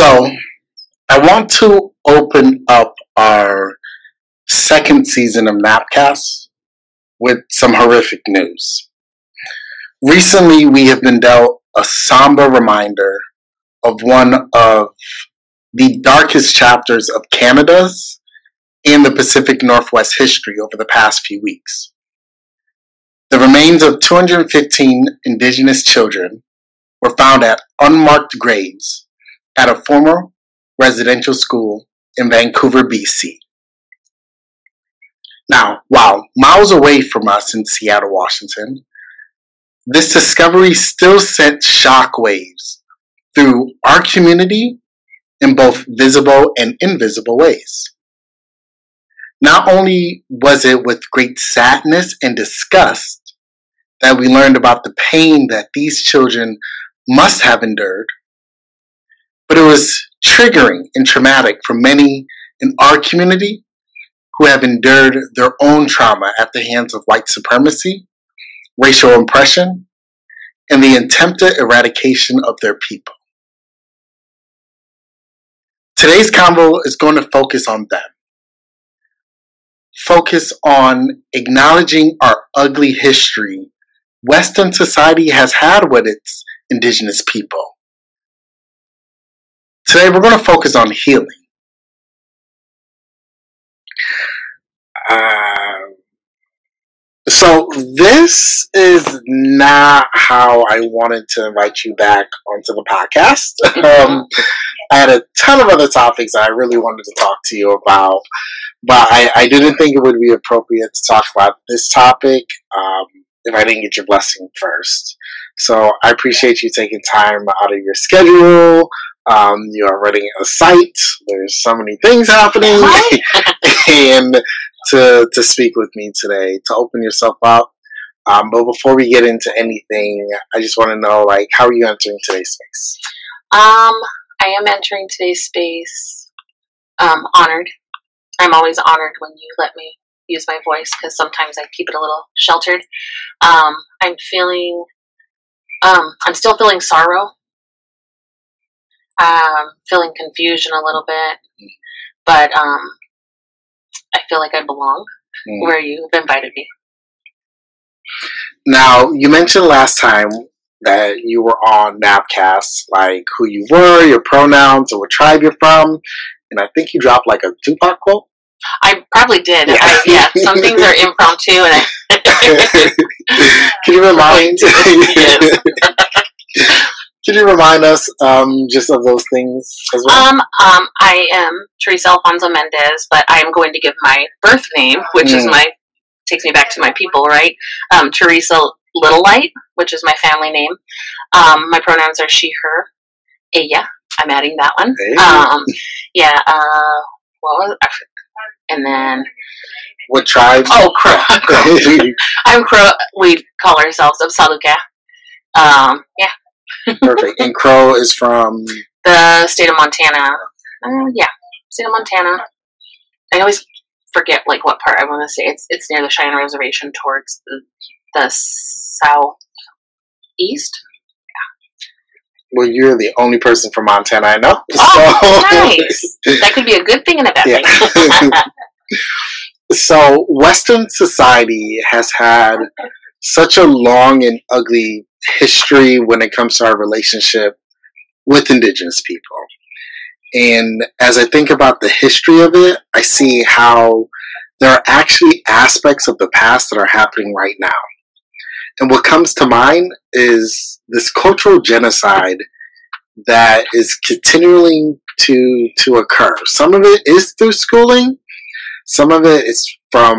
So, I want to open up our second season of NAPcast with some horrific news. Recently, we have been dealt a somber reminder of one of the darkest chapters of Canada's and the Pacific Northwest history over the past few weeks. The remains of 215 Indigenous children were found at unmarked graves at a former residential school in Vancouver, BC. Now, while miles away from us in Seattle, Washington, this discovery still sent shockwaves through our community in both visible and invisible ways. Not only was it with great sadness and disgust that we learned about the pain that these children must have endured, but it was triggering and traumatic for many in our community who have endured their own trauma at the hands of white supremacy, racial oppression, and the attempted eradication of their people. Today's convo is going to focus on them. Focus on acknowledging our ugly history. Western society has had with its Indigenous people. Today, we're going to focus on healing. So this is not how I wanted to invite you back onto the podcast. I had a ton of other topics I really wanted to talk to you about, but I didn't think it would be appropriate to talk about this topic if I didn't get your blessing first. So I appreciate you taking time out of your schedule. You are running a site. There's so many things happening. And to speak with me today, to open yourself up. But before we get into anything, I just want to know, like, how are you entering today's space? I am entering today's space honored. I'm always honored when you let me use my voice, because sometimes I keep it a little sheltered. I'm still feeling sorrow. Feeling confusion a little bit, but I feel like I belong where you've invited me. Now, you mentioned last time that you were on NAPcast, like who you were, your pronouns, or what tribe you're from, and I think you dropped like a Tupac quote. I probably did. Yeah, some things are impromptu, and can you remind? Can you remind us just of those things as well? I am Teresa Alfonso Mendez, but I am going to give my birth name, which is takes me back to my people, right? Teresa Little Light, which is my family name. My pronouns are she, her, ella. I'm adding that one. Hey. And then... What tribe? Oh, Crow. I'm Crow. We call ourselves Absaluka. Yeah. Perfect. And Crow is from? The state of Montana. State of Montana. I always forget, like, what part I want to say. It's near the Cheyenne Reservation towards the southeast. Yeah. Well, you're the only person from Montana I know. Oh, so. Nice. That could be a good thing and a bad thing. So, Western society has had such a long and ugly history when it comes to our relationship with Indigenous people. And as I think about the history of it, I see how there are actually aspects of the past that are happening right now. And what comes to mind is this cultural genocide that is continuing to occur. Some of it is through schooling. Some of it is from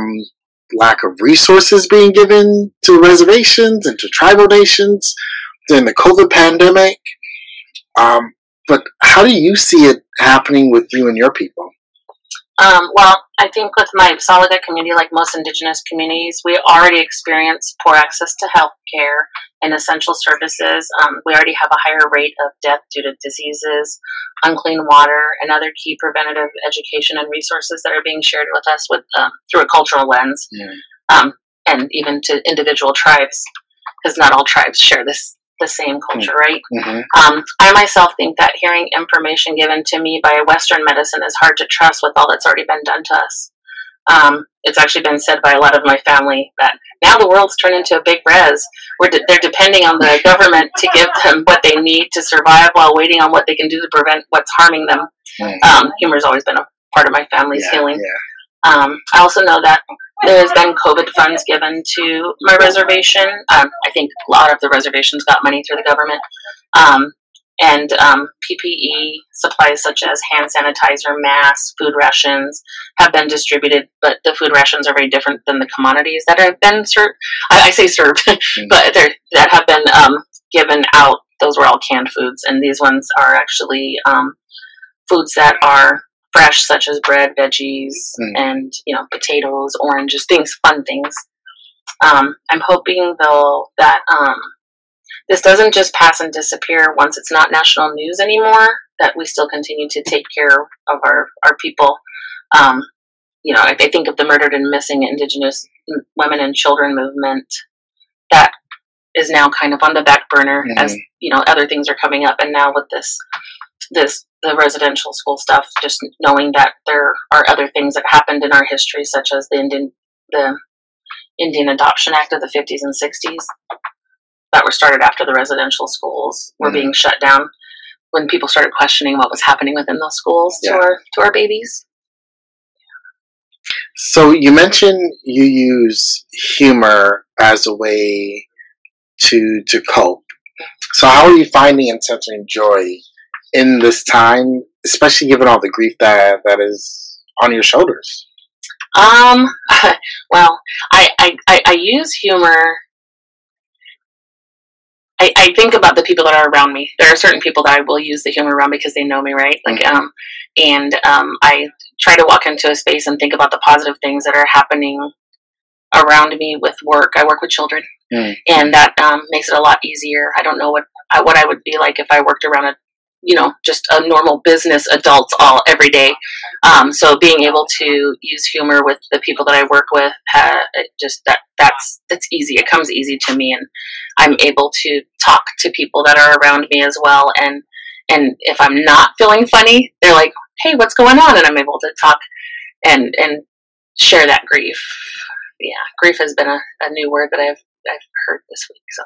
lack of resources being given to reservations and to tribal nations during the COVID pandemic. But how do you see it happening with you and your people? Well, I think with my Absaluka community, like most Indigenous communities, we already experience poor access to health care and essential services. We already have a higher rate of death due to diseases, unclean water, and other key preventative education and resources that are being shared with us with through a cultural lens, and even to individual tribes, because not all tribes share this the same culture, right? I myself think that hearing information given to me by Western medicine is hard to trust with all that's already been done to us. It's actually been said by a lot of my family that now the world's turned into a big res. They're depending on the government to give them what they need to survive while waiting on what they can do to prevent what's harming them. Humor's always been a part of my family's healing. I also know that there's been COVID funds given to my reservation. I think a lot of the reservations got money through the government. And PPE supplies such as hand sanitizer, masks, food rations have been distributed, but the food rations are very different than the commodities that have been served. I say served, but that have been given out. Those were all canned foods, and these ones are actually foods that are fresh, such as bread, veggies, and potatoes, oranges, things, fun things. I'm hoping, though, that this doesn't just pass and disappear once it's not national news anymore, that we still continue to take care of our people. I think of the murdered and missing Indigenous women and children movement that is now kind of on the back burner as, other things are coming up. And now with the residential school stuff, just knowing that there are other things that happened in our history, such as the Indian Adoption Act of the 50s and 60s that were started after the residential schools were being shut down, when people started questioning what was happening within those schools to our babies. So you mentioned you use humor as a way to cope. So how are you finding and sensing joy in this time, especially given all the grief that is on your shoulders? Well, I use humor. I think about the people that are around me. There are certain people that I will use the humor around because they know me, right? Like, I try to walk into a space and think about the positive things that are happening around me with work. I work with children, and that makes it a lot easier. I don't know what I would be like if I worked around just a normal business, adults all every day. So being able to use humor with the people that I work with, that's easy. It comes easy to me, and I'm able to talk to people that are around me as well. And if I'm not feeling funny, they're like, "Hey, what's going on?" And I'm able to talk and share that grief. Yeah. Grief has been a new word that I've heard this week. So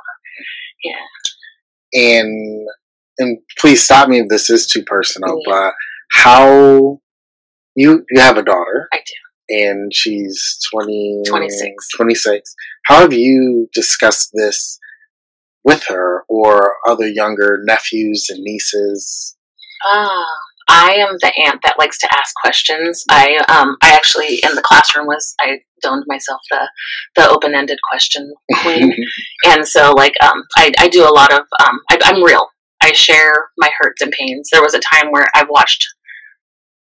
yeah. And please stop me if this is too personal, but how you have a daughter. I do. And she's 26. How have you discussed this with her or other younger nephews and nieces? I am the aunt that likes to ask questions. I actually, in the classroom, I doned myself the open-ended question queen. And so, I do a lot of, I'm real. I share my hurts and pains. There was a time where I watched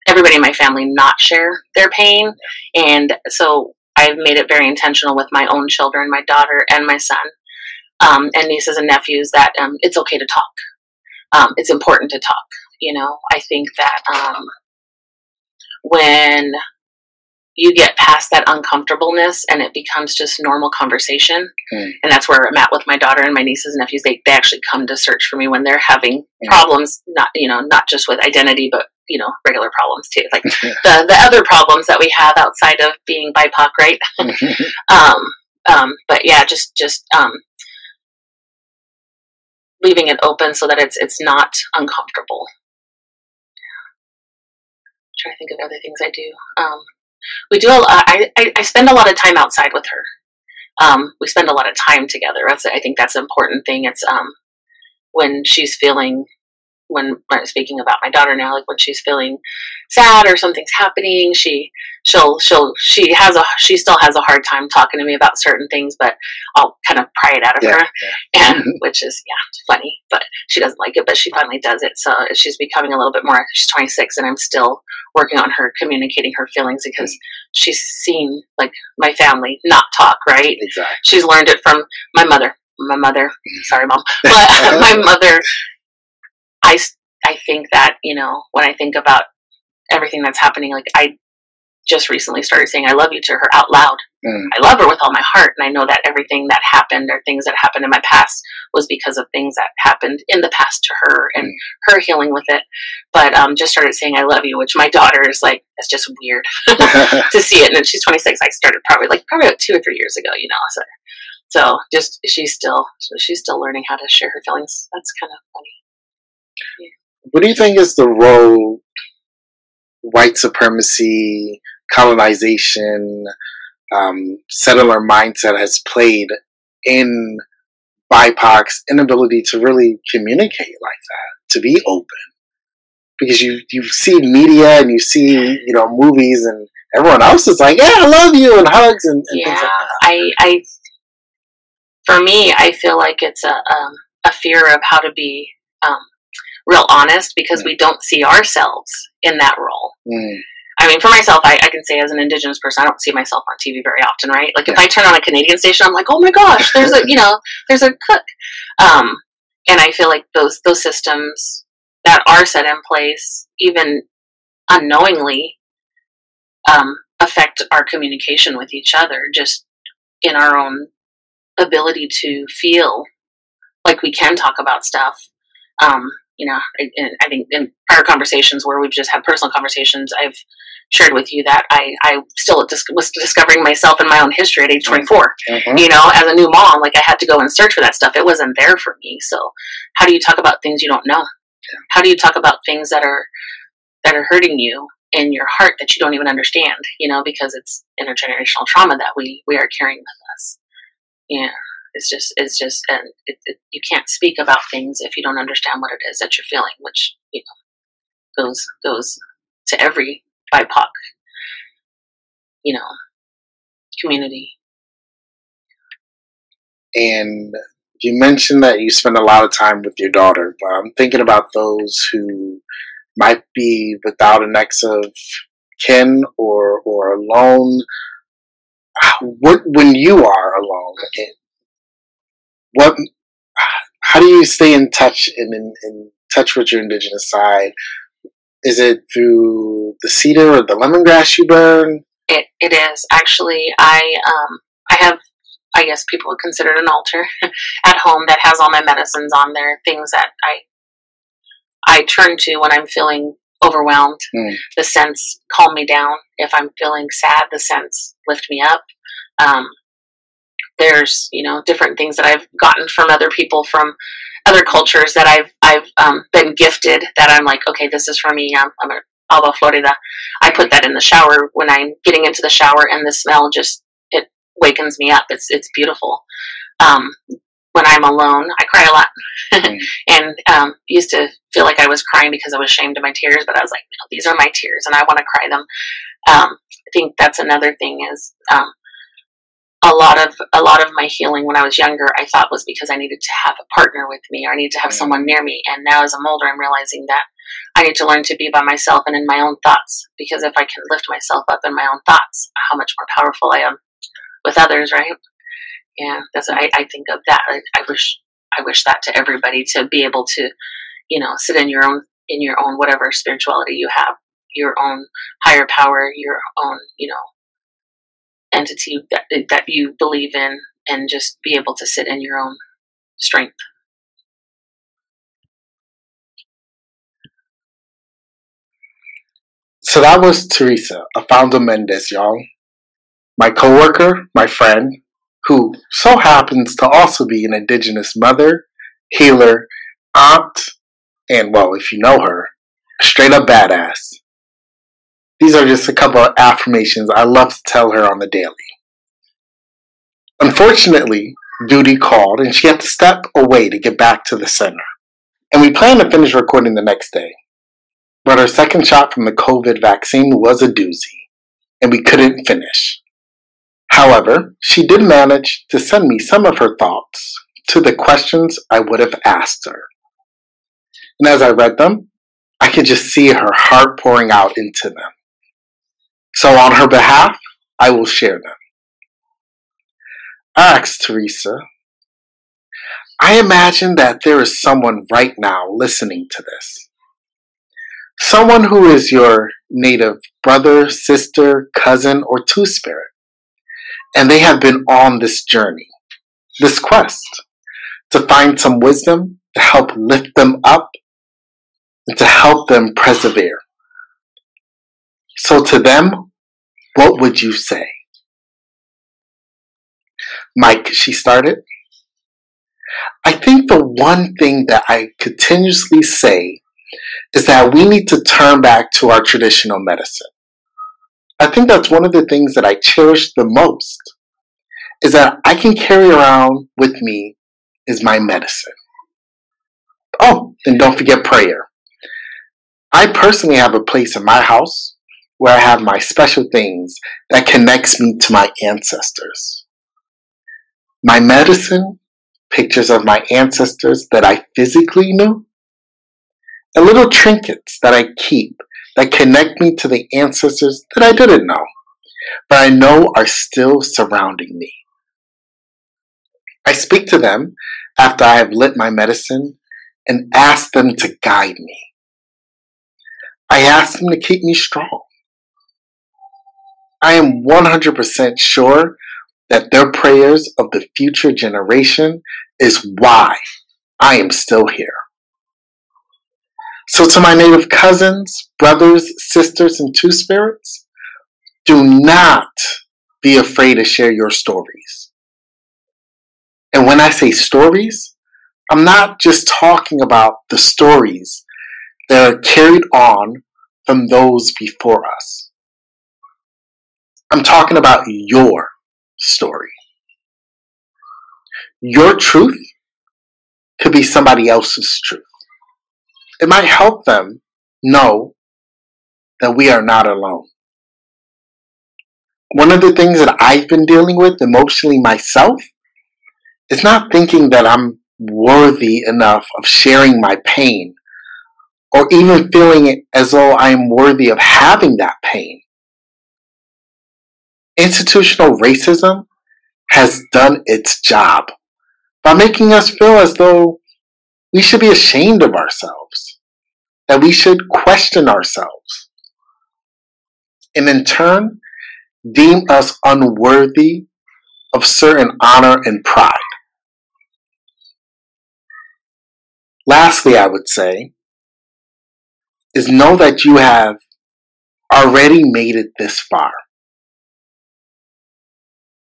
everybody in my family not share their pain. And so I've made it very intentional with my own children, my daughter and my son, and nieces and nephews, that it's okay to talk. It's important to talk. I think that when you get past that uncomfortableness and it becomes just normal conversation. And that's where I'm at with my daughter and my nieces and nephews. They actually come to search for me when they're having problems, not just with identity, but, regular problems too. Like the other problems that we have outside of being BIPOC, right? But yeah, just leaving it open so that it's not uncomfortable. I'm trying to think of other things I do. We do a lot. I spend a lot of time outside with her. We spend a lot of time together. I think that's an important thing. It's when she's feeling, speaking about my daughter now, like when she's feeling sad or something's happening, she still has a hard time talking to me about certain things, but I'll kind of pry it out of her, and which is funny, but she doesn't like it. But she finally does it, so she's becoming a little bit more. She's 26, and I'm still working on her communicating her feelings, because she's seen my family not talk, right? Exactly. She's learned it from my mother. Sorry, Mom, but my mother. I think that when I think about everything that's happening, just recently started saying I love you to her out loud. Mm. I love her with all my heart. And I know that everything that happened or things that happened in my past was because of things that happened in the past to her and her healing with it. But just started saying I love you, which my daughter is like, it's just weird to see it. And then she's 26. I started probably 2 or 3 years ago, you know. So just she's still learning how to share her feelings. That's kind of funny. Yeah. What do you think is the role white supremacy, colonization, settler mindset has played in BIPOC's inability to really communicate like that, to be open? Because you see media and you see, you know, movies, and everyone else is like, yeah, I love you, and hugs and things like that. For me, I feel like it's a fear of how to be real honest, because we don't see ourselves in that role. Mm. I mean, for myself, I can say as an Indigenous person, I don't see myself on TV very often, right? Like, if I turn on a Canadian station, I'm like, oh my gosh, there's a cook. And I feel like those systems that are set in place, even unknowingly, affect our communication with each other, just in our own ability to feel like we can talk about stuff. You know, I think in prior conversations where we've just had personal conversations, I've shared with you that I still was discovering myself in my own history at age 24. Mm-hmm. You know, as a new mom, like, I had to go and search for that stuff. It wasn't there for me. So how do you talk about things you don't know? Yeah. How do you talk about things that are hurting you in your heart that you don't even understand? You know, because it's intergenerational trauma that we are carrying with us. Yeah. It's just, and you can't speak about things if you don't understand what it is that you're feeling, which, you know, goes to every BIPOC, you know, community. And you mentioned that you spend a lot of time with your daughter, but I'm thinking about those who might be without an ex of kin or alone. When you are alone, how do you stay in touch and in touch with your Indigenous side? Is it through the cedar or the lemongrass you burn? It is, actually. I have, I guess people would consider it an altar at home that has all my medicines on there, things that I turn to when I'm feeling overwhelmed. Mm. The scents calm me down. If I'm feeling sad, the scents lift me up. There's, you know, different things that I've gotten from other people from other cultures that I've been gifted, that I'm like, okay, this is for me. I'm in Alba, Florida. I put that in the shower when I'm getting into the shower, and the smell just, it wakens me up. It's beautiful. When I'm alone, I cry a lot. Mm. And used to feel like I was crying because I was ashamed of my tears, but I was like, no, these are my tears and I want to cry them. I think that's another thing is, a lot of my healing when I was younger, I thought was because I needed to have a partner with me, or I need to have someone near me. And now as I'm older, I'm realizing that I need to learn to be by myself and in my own thoughts, because if I can lift myself up in my own thoughts, how much more powerful I am with others, right? Yeah, that's what I think of that. I wish that to everybody, to be able to, you know, sit in your own whatever spirituality you have, your own higher power, your own, you know, entity that you believe in, and just be able to sit in your own strength. So that was Teresa Alfonso Mendez, y'all. My coworker, my friend, who so happens to also be an Indigenous mother, healer, aunt, and, well, if you know her, straight up badass. These are just a couple of affirmations I love to tell her on the daily. Unfortunately, duty called, and she had to step away to get back to the center. And we planned to finish recording the next day. But her second shot from the COVID vaccine was a doozy, and we couldn't finish. However, she did manage to send me some of her thoughts to the questions I would have asked her. And as I read them, I could just see her heart pouring out into them. So on her behalf, I will share them. I asked Teresa, I imagine that there is someone right now listening to this. someone who is your native brother, sister, cousin, or two-spirit, and they have been on this journey, this quest, to find some wisdom to help lift them up and to help them persevere. So to them, what would you say? Mike, she started. I think the one thing that I continuously say is that we need to turn back to our traditional medicine. I think that's one of the things that I cherish the most, is that I can carry around with me is my medicine. Oh, and don't forget prayer. I personally have a place in my house where I have my special things that connects me to my ancestors. My medicine, pictures of my ancestors that I physically knew, and little trinkets that I keep that connect me to the ancestors that I didn't know, but I know are still surrounding me. I speak to them after I have lit my medicine and ask them to guide me. I ask them to keep me strong. I am 100% sure that their prayers of the future generation is why I am still here. So to my native cousins, brothers, sisters, and two-spirits, do not be afraid to share your stories. And when I say stories, I'm not just talking about the stories that are carried on from those before us. I'm talking about your story. Your truth could be somebody else's truth. It might help them know that we are not alone. One of the things that I've been dealing with emotionally myself is not thinking that I'm worthy enough of sharing my pain, or even feeling it as though I am worthy of having that pain. Institutional racism has done its job by making us feel as though we should be ashamed of ourselves, that we should question ourselves, and in turn, deem us unworthy of certain honor and pride. Lastly, I would say, is know that you have already made it this far.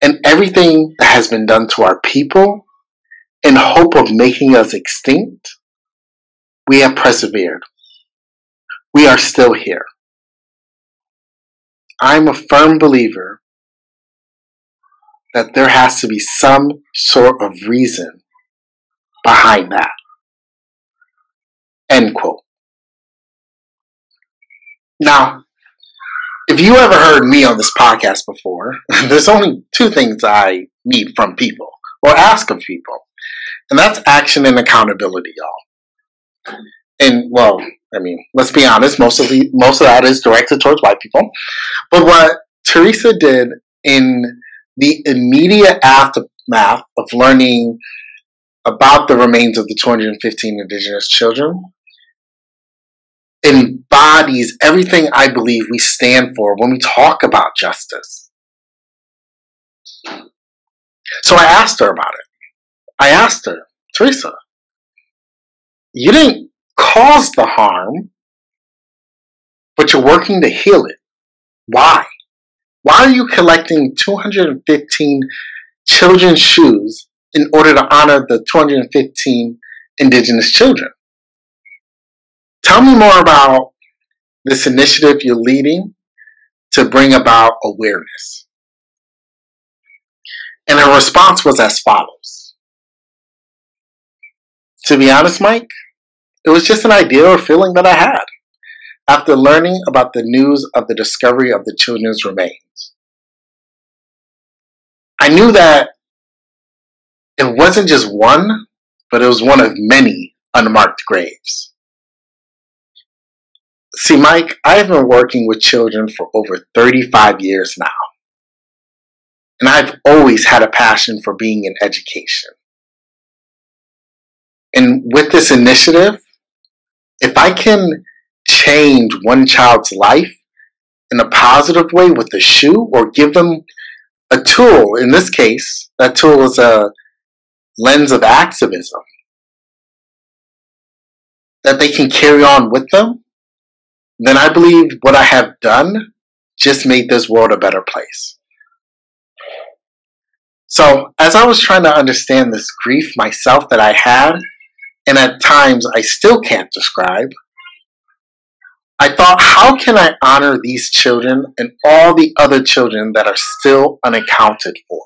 And everything that has been done to our people in hope of making us extinct, we have persevered. We are still here. I'm a firm believer that there has to be some sort of reason behind that. End quote. Now, if you ever heard me on this podcast before, there's only two things I need from people, or ask of people, and that's action and accountability, y'all. And, well, I mean, let's be honest, most of that is directed towards white people. But what Teresa did in the immediate aftermath of learning about the remains of the 215 Indigenous children embodies everything I believe we stand for when we talk about justice. So I asked her about it. I asked her, Teresa, you didn't cause the harm, but you're working to heal it. Why? Why are you collecting 215 children's shoes in order to honor the 215 Indigenous children? Tell me more about this initiative you're leading to bring about awareness. And her response was as follows. To be honest, Mike, it was just an idea or feeling that I had after learning about the news of the discovery of the children's remains. I knew that it wasn't just one, but it was one of many unmarked graves. See, Mike, I have been working with children for over 35 years now, and I've always had a passion for being in education. And with this initiative, if I can change one child's life in a positive way with a shoe or give them a tool. In this case, that tool is a lens of activism that they can carry on with them, then I believe what I have done just made this world a better place. So as I was trying to understand this grief myself that I had, and at times I still can't describe, I thought, how can I honor these children and all the other children that are still unaccounted for?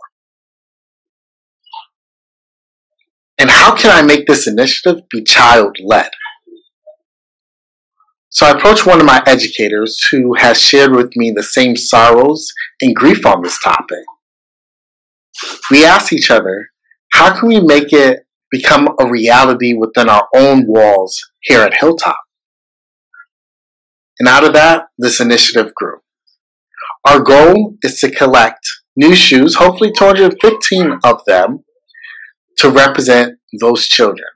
And how can I make this initiative be child-led? So I approached one of my educators who has shared with me the same sorrows and grief on this topic. We asked each other, how can we make it become a reality within our own walls here at Hilltop? And out of that, this initiative grew. Our goal is to collect new shoes, hopefully 215 of them, to represent those children.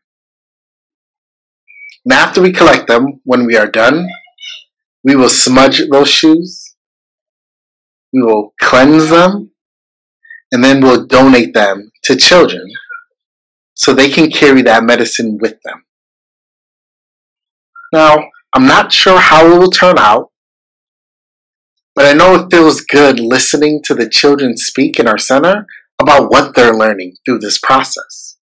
And after we collect them, when we are done, we will smudge those shoes, we will cleanse them, and then we'll donate them to children so they can carry that medicine with them. Now, I'm not sure how it will turn out, but I know it feels good listening to the children speak in our center about what they're learning through this process.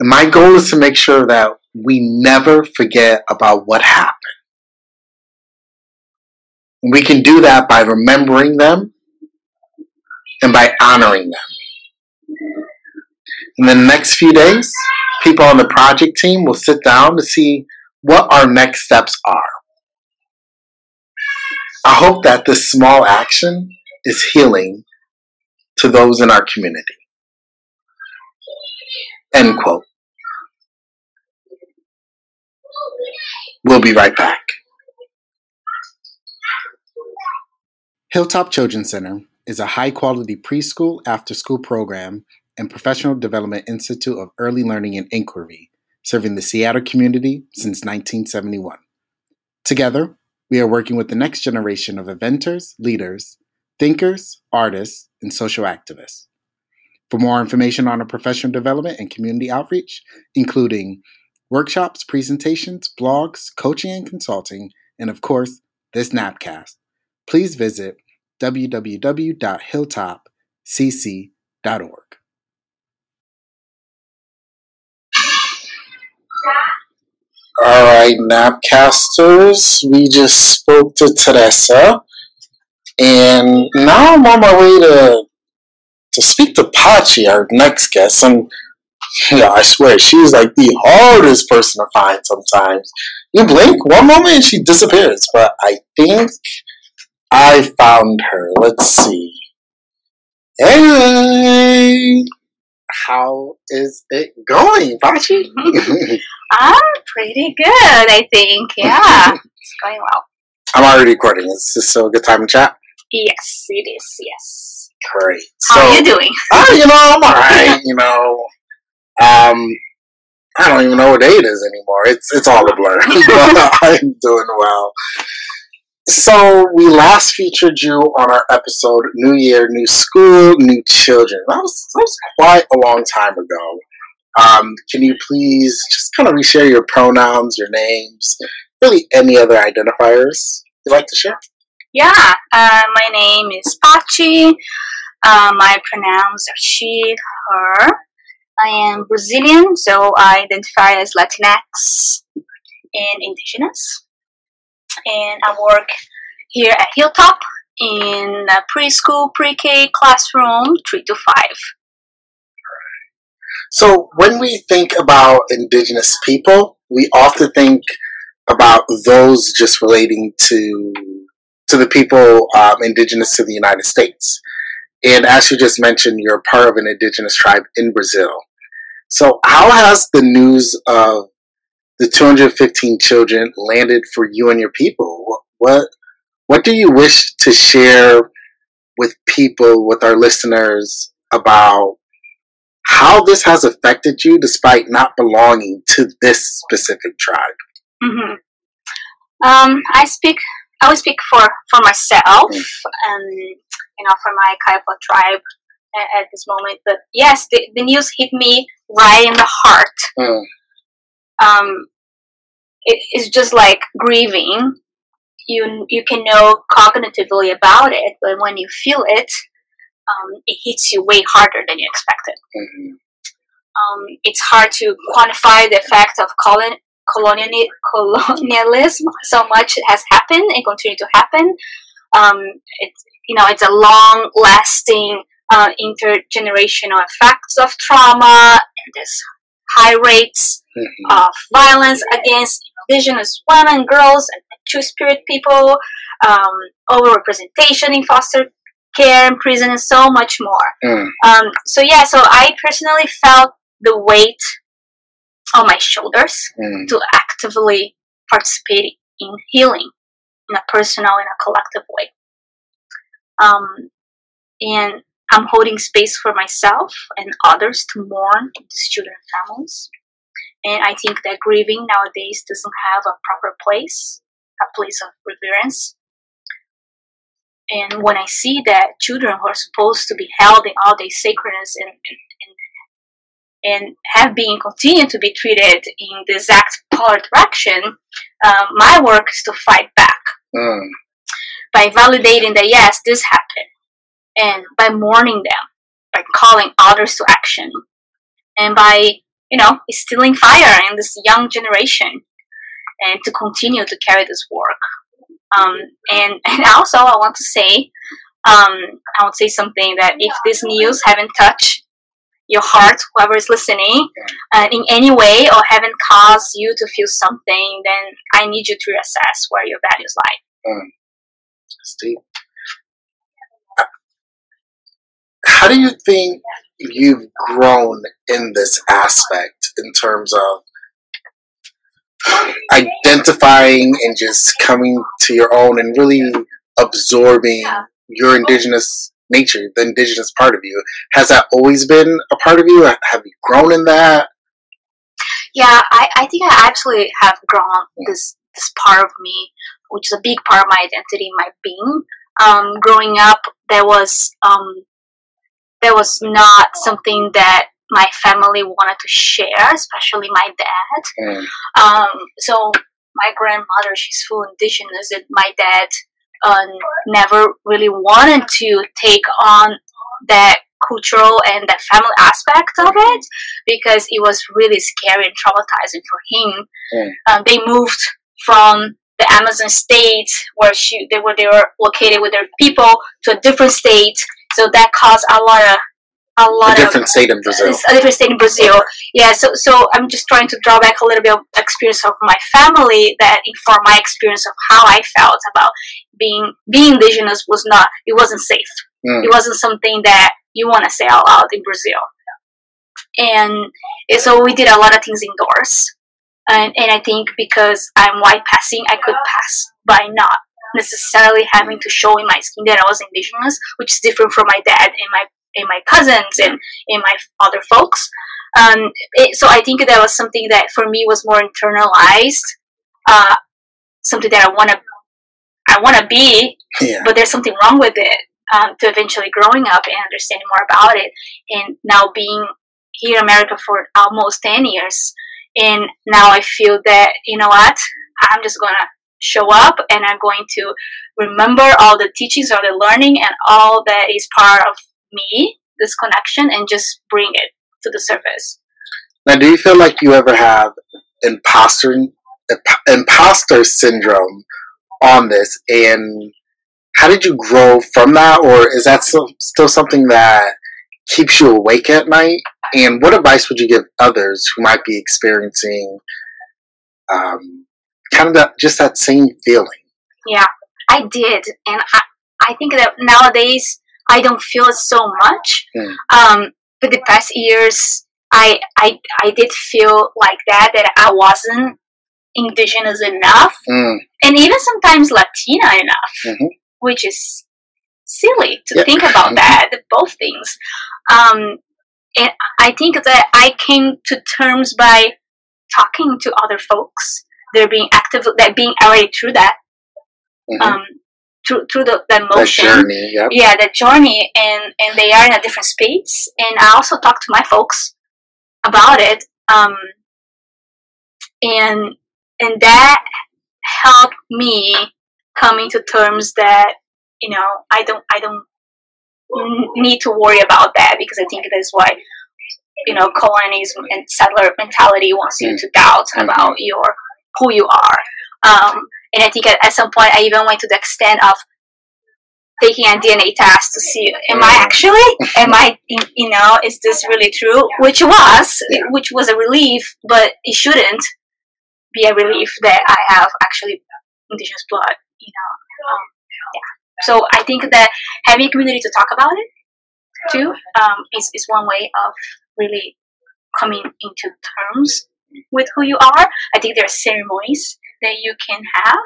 And my goal is to make sure that we never forget about what happened. And we can do that by remembering them and by honoring them. In the next few days, people on the project team will sit down to see what our next steps are. I hope that this small action is healing to those in our community. End quote. We'll be right back. Hilltop Children's Center is a high-quality preschool, after-school program and Professional Development Institute of Early Learning and Inquiry, serving the Seattle community since 1971. Together, we are working with the next generation of inventors, leaders, thinkers, artists, and social activists. For more information on our professional development and community outreach, including workshops, presentations, blogs, coaching and consulting, and of course, this NAPcast, please visit www.hilltopcc.org. All right, Napcasters, we just spoke to Teresa, and now I'm on my way to speak to Paty, our next guest. And yeah, I swear, she's like the hardest person to find sometimes. You blink one moment and she disappears, but I think I found her. Let's see. Hey! How is it going, Paty? Pretty good, I think. Yeah, it's going well. I'm already recording. Is this still a good time to chat? Yes, it is. Yes. Great. How are you doing? I'm all right. I don't even know what day it is anymore. It's all a blur. I'm doing well. So we last featured you on our episode, New Year, New School, New Children. That was quite a long time ago. Can you please just kind of reshare your pronouns, your names, really any other identifiers you'd like to share? Yeah, my name is Paty. My pronouns are she, her. I am Brazilian, so I identify as Latinx and Indigenous. And I work here at Hilltop in a preschool, pre-K classroom, 3 to 5. So when we think about Indigenous people, we often think about those just relating to the people Indigenous to the United States. And as you just mentioned, you're part of an Indigenous tribe in Brazil. So how has the news of the 215 children landed for you and your people? What do you wish to share with people, with our listeners, about how this has affected you despite not belonging to this specific tribe? I would speak for myself and, you know, for my Kaiapa tribe at this moment. But yes, the news hit me right in the heart. It's just like grieving. You can know cognitively about it, but when you feel it, it hits you way harder than you expected. It's hard to quantify the effect of colonialism. So much has happened and continue to happen. It's a long-lasting intergenerational effects of trauma, and there's high rates of violence against Indigenous women, girls, and two-spirit people, overrepresentation in foster care and prison, and so much more. So I personally felt the weight on my shoulders to actively participate in healing in a personal and a collective way. And I'm holding space for myself and others to mourn these children and families. And I think that grieving nowadays doesn't have a proper place, a place of reverence. And when I see that children who are supposed to be held in all their sacredness and have been continue to be treated in the exact polar direction, my work is to fight back by validating that yes, this happened, and by mourning them, by calling others to action, and by instilling fire in this young generation, and to continue to carry this work. And also, I want to say, something that if this news haven't touched your heart, whoever is listening, in any way, or haven't caused you to feel something, then I need you to reassess where your values lie. That's deep. How do you think you've grown in this aspect in terms of identifying and just coming to your own and really absorbing your indigenous nature, the indigenous part of you? Has that always been a part of you? Have you grown in that? Yeah, I think I actually have grown this part of me, which is a big part of my identity, my being. Growing up, there was not something that my family wanted to share, especially my dad. So my grandmother, she's full indigenous, and my dad never really wanted to take on that cultural and that family aspect of it, because it was really scary and traumatizing for him. They moved from the Amazon state, where they were located with their people, to a different state. So that caused a different state in Brazil. Yeah. So I'm just trying to draw back a little bit of experience of my family that informed my experience of how I felt about being indigenous. It wasn't safe. It wasn't something that you want to say out loud in Brazil. And so we did a lot of things indoors. And I think because I'm white passing, I could pass by not necessarily having to show in my skin that I was indigenous, which is different from my dad and my cousins and my other folks. So I think that was something that for me was more internalized, something that I wanna be, but there's something wrong with it. To eventually growing up and understanding more about it, and now being here in America for almost 10 years, and now I feel that I'm just gonna show up, and I'm going to remember all the teachings, all the learning, and all that is part of me, this connection, and just bring it to the surface. Now, do you feel like you ever have imposter syndrome on this, and how did you grow from that, or is that still something that keeps you awake at night? And what advice would you give others who might be experiencing kind of just that same feeling? Yeah, I did. And I think that nowadays I don't feel it so much. But the past years, I did feel like that I wasn't indigenous enough. And even sometimes Latina enough, which is silly to think about that, both things. And I think that I came to terms by talking to other folks they're being active, they're being already through that, through that motion, that journey, that journey, and they are in a different space. And I also talk to my folks about it, and that helped me coming to terms that, you know, I don't need to worry about that, because I think that's why, you know, colonialism and settler mentality wants you to doubt about who you are. And I think at some point I even went to the extent of taking a DNA test to see, am I, is this really true? Which was a relief, but it shouldn't be a relief that I have actually Indigenous blood, you know. So I think that having a community to talk about it too is one way of really coming into terms with who you are. I think there are ceremonies that you can have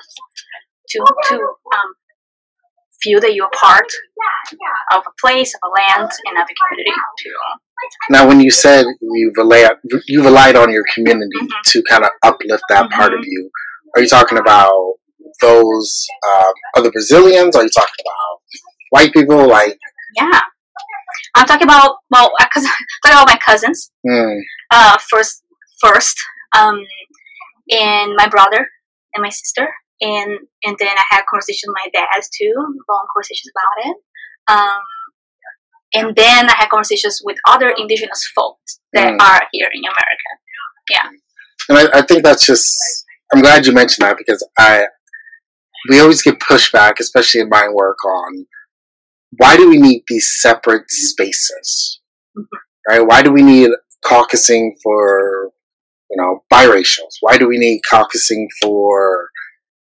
to feel that you're part of a place, of a land, and of a community too. Now, when you said you relied on your community to kind of uplift that part of you, are you talking about those other Brazilians? Are you talking about white people? Like, yeah, I'm talking about my cousins first, and my brother and my sister, and then I had conversations with my dad too, long conversations about it, and then I had conversations with other Indigenous folks that are here in America. Yeah, and I think that's just, I'm glad you mentioned that, because we always get pushback, especially in my work, on why do we need these separate spaces, right? Why do we need caucusing for, you know, biracials? Why do we need caucusing for,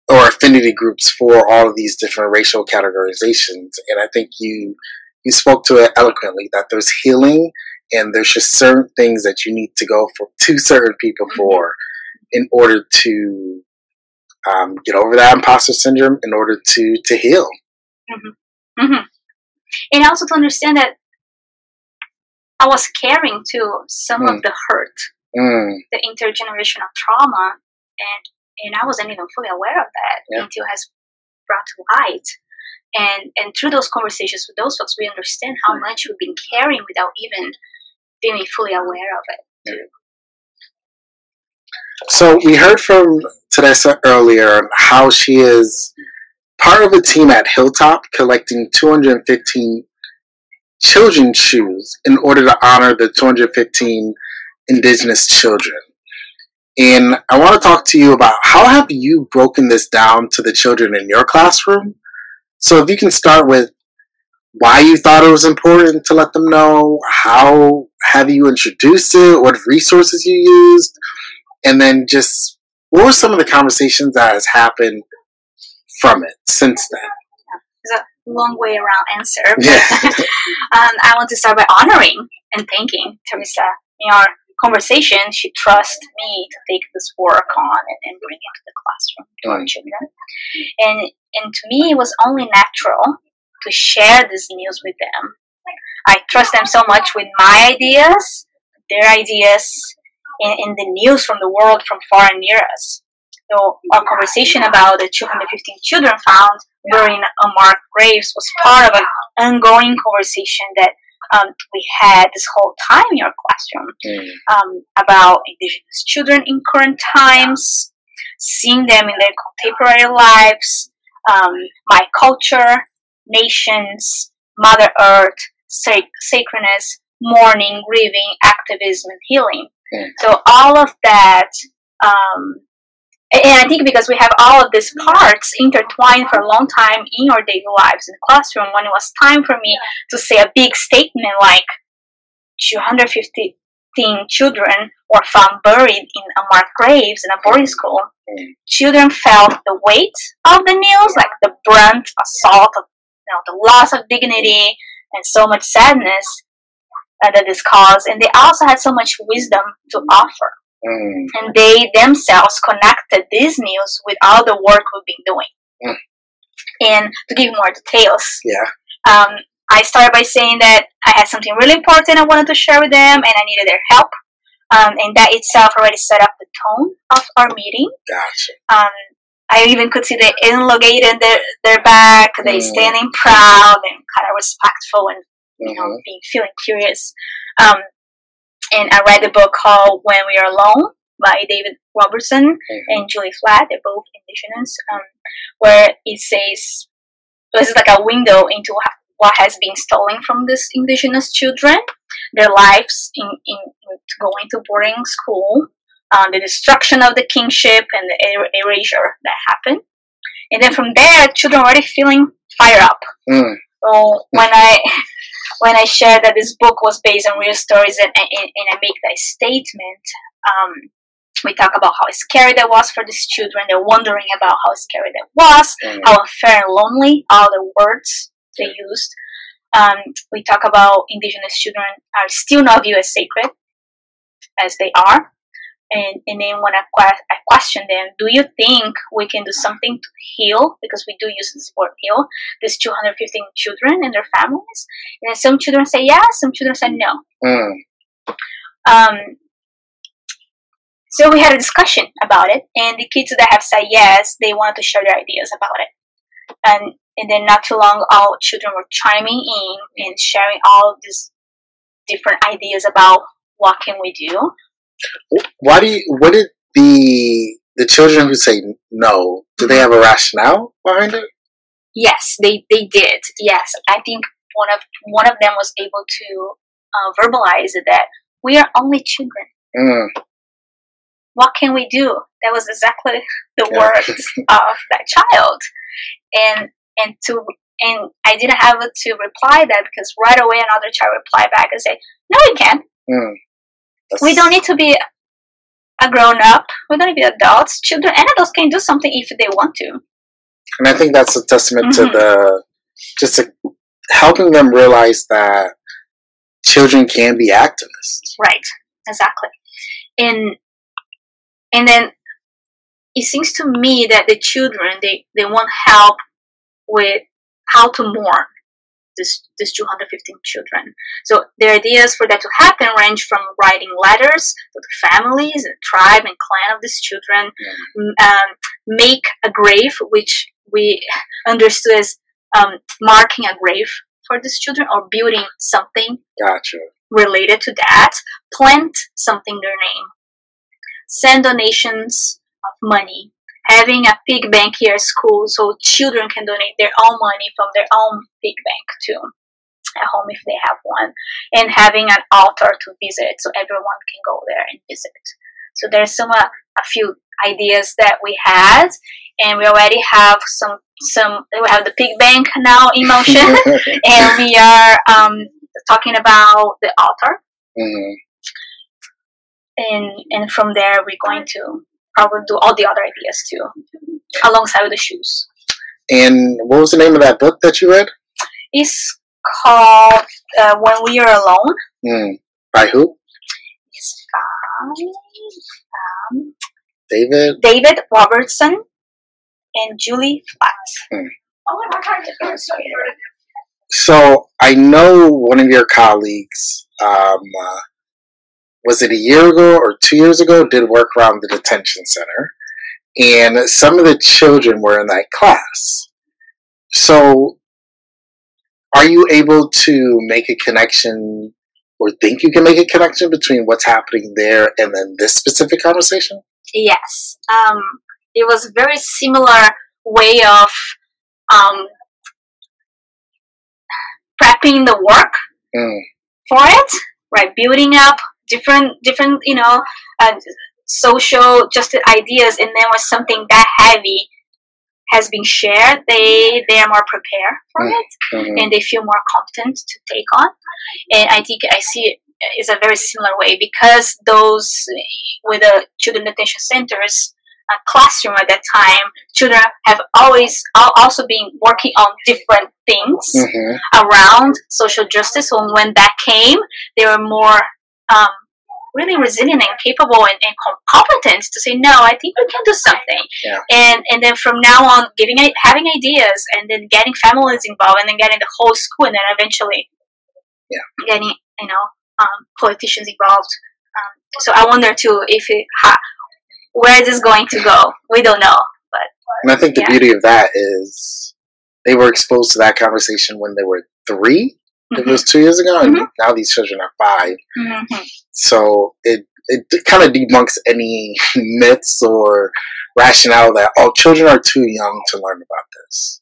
or affinity groups for all of these different racial categorizations? And I think you spoke to it eloquently, that there's healing and there's just certain things that you need to go for, to certain people for, in order to get over that imposter syndrome, in order to heal. And also to understand that I was carrying too some of the hurt, the intergenerational trauma, and I wasn't even fully aware of that until it has brought to light. And through those conversations with those folks, we understand how much we've been carrying without even being fully aware of it too. So we heard from Teresa earlier how she is part of a team at Hilltop collecting 215 children's shoes in order to honor the 215 Indigenous children. And I want to talk to you about how have you broken this down to the children in your classroom? So if you can start with why you thought it was important to let them know, how have you introduced it, what resources you used, and then just what were some of the conversations that has happened from it since then? It's a long way around answer. I want to start by honoring and thanking Teresa. In our conversation, she trusted me to take this work on and bring it to the classroom to our children. And to me, it was only natural to share this news with them. I trust them so much with my ideas, their ideas, in the news from the world, from far and near us. So our conversation about the 215 children found during unmarked graves was part of an ongoing conversation that we had this whole time in our classroom about Indigenous children in current times, seeing them in their contemporary lives, my culture, nations, Mother Earth, sacredness, mourning, grieving, activism, and healing. So all of that, and I think because we have all of these parts intertwined for a long time in our daily lives in the classroom, when it was time for me to say a big statement like 215 children were found buried in unmarked graves in a boarding school, children felt the weight of the news, like the brunt assault of, you know, the loss of dignity and so much sadness that this caused, and they also had so much wisdom to offer, and they themselves connected this news with all the work we've been doing. And to give more details, I started by saying that I had something really important I wanted to share with them, and I needed their help. And that itself already set up the tone of our meeting. Gotcha. I even could see they elongated their back, they standing proud and kind of respectful and, you know, being feeling curious. And I read a book called When We Are Alone by David Robertson and Julie Flatt, they're both Indigenous, where it says, this is like a window into what has been stolen from these Indigenous children, their lives in going to boarding school, the destruction of the kingship and the erasure that happened. And then from there, children already feeling fired up. So when I shared that this book was based on real stories and I make that statement, we talk about how scary that was for these children. They're wondering about how scary that was, how unfair and lonely, all the words they used. We talk about Indigenous children are still not viewed as sacred as they are. And then when I question them, do you think we can do something to heal? Because we do use this word heal. There's 215 children and their families. And then some children say yes, some children say no. So we had a discussion about it. And the kids that have said yes, they wanted to share their ideas about it. And then not too long, all children were chiming in and sharing all these different ideas about what can we do. What did the children who say no, do they have a rationale behind it? Yes, they did. Yes, I think one of them was able to verbalize that we are only children. What can we do? That was exactly the words of that child, and I didn't have to reply that because right away another child replied back and said, "No, you can." We don't need to be a grown-up. We don't need to be adults. Children and adults can do something if they want to. And I think that's a testament to helping them realize that children can be activists. Right. Exactly. And then it seems to me that the children, they want help with how to mourn these 215 children. So the ideas for that to happen range from writing letters to the families, the tribe and clan of these children, make a grave, which we understood as marking a grave for these children or building something related to that, plant something their name, send donations of money, having a pig bank here at school so children can donate their own money from their own pig bank too at home if they have one, and having an altar to visit so everyone can go there and visit. So there's a few ideas that we had, and we already have some we have the pig bank now in motion and we are talking about the altar and from there we're going to probably do all the other ideas too, alongside with the shoes. And what was the name of that book that you read? It's called When We Are Alone. By who? It's by David Robertson and Julie Flatt. So I know one of your colleagues, was it a year ago or 2 years ago, did work around the detention center. And some of the children were in that class. So are you able to make a connection or think you can make a connection between what's happening there and then this specific conversation? Yes. It was a very similar way of prepping the work for it, right? Building up different, you know, social justice ideas, and then when something that heavy has been shared, they are more prepared for it, and they feel more competent to take on. And I think I see it's a very similar way, because those with the children detention centers, a classroom at that time, children have always also been working on different things around social justice. So when that came, they were more really resilient and capable and competent to say, no, I think we can do something. And then from now on, having ideas, and then getting families involved, and then getting the whole school, and then eventually getting, you know, politicians involved So I wonder too if it, where is this going to go? We don't know. And I think the beauty of that is they were exposed to that conversation when they were 3. Mm-hmm. It was 2 years ago, and now these children are 5. Mm-hmm. So it kind of debunks any myths or rationale that, oh, children are too young to learn about this.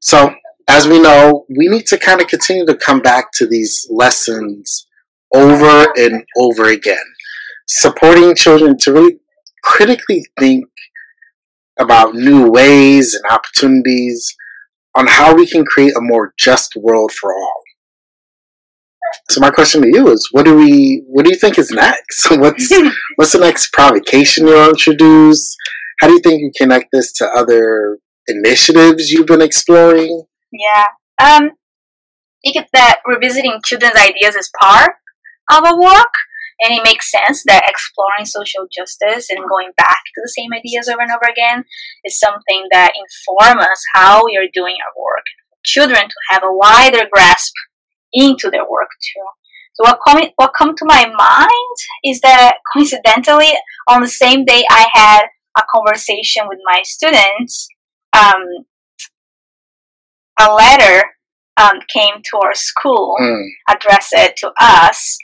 So, as we know, we need to kind of continue to come back to these lessons over and over again. Supporting children to really critically think about new ways and opportunities on how we can create a more just world for all. So my question to you is, what do you think is next? What's the next provocation you'll introduce? How do you think you connect this to other initiatives you've been exploring? Yeah. I think that revisiting children's ideas is part of our work. And it makes sense that exploring social justice and going back to the same ideas over and over again is something that informs us how we are doing our work. Children to have a wider grasp into their work too. So what come to my mind is that coincidentally, on the same day I had a conversation with my students, a letter came to our school, addressed to us,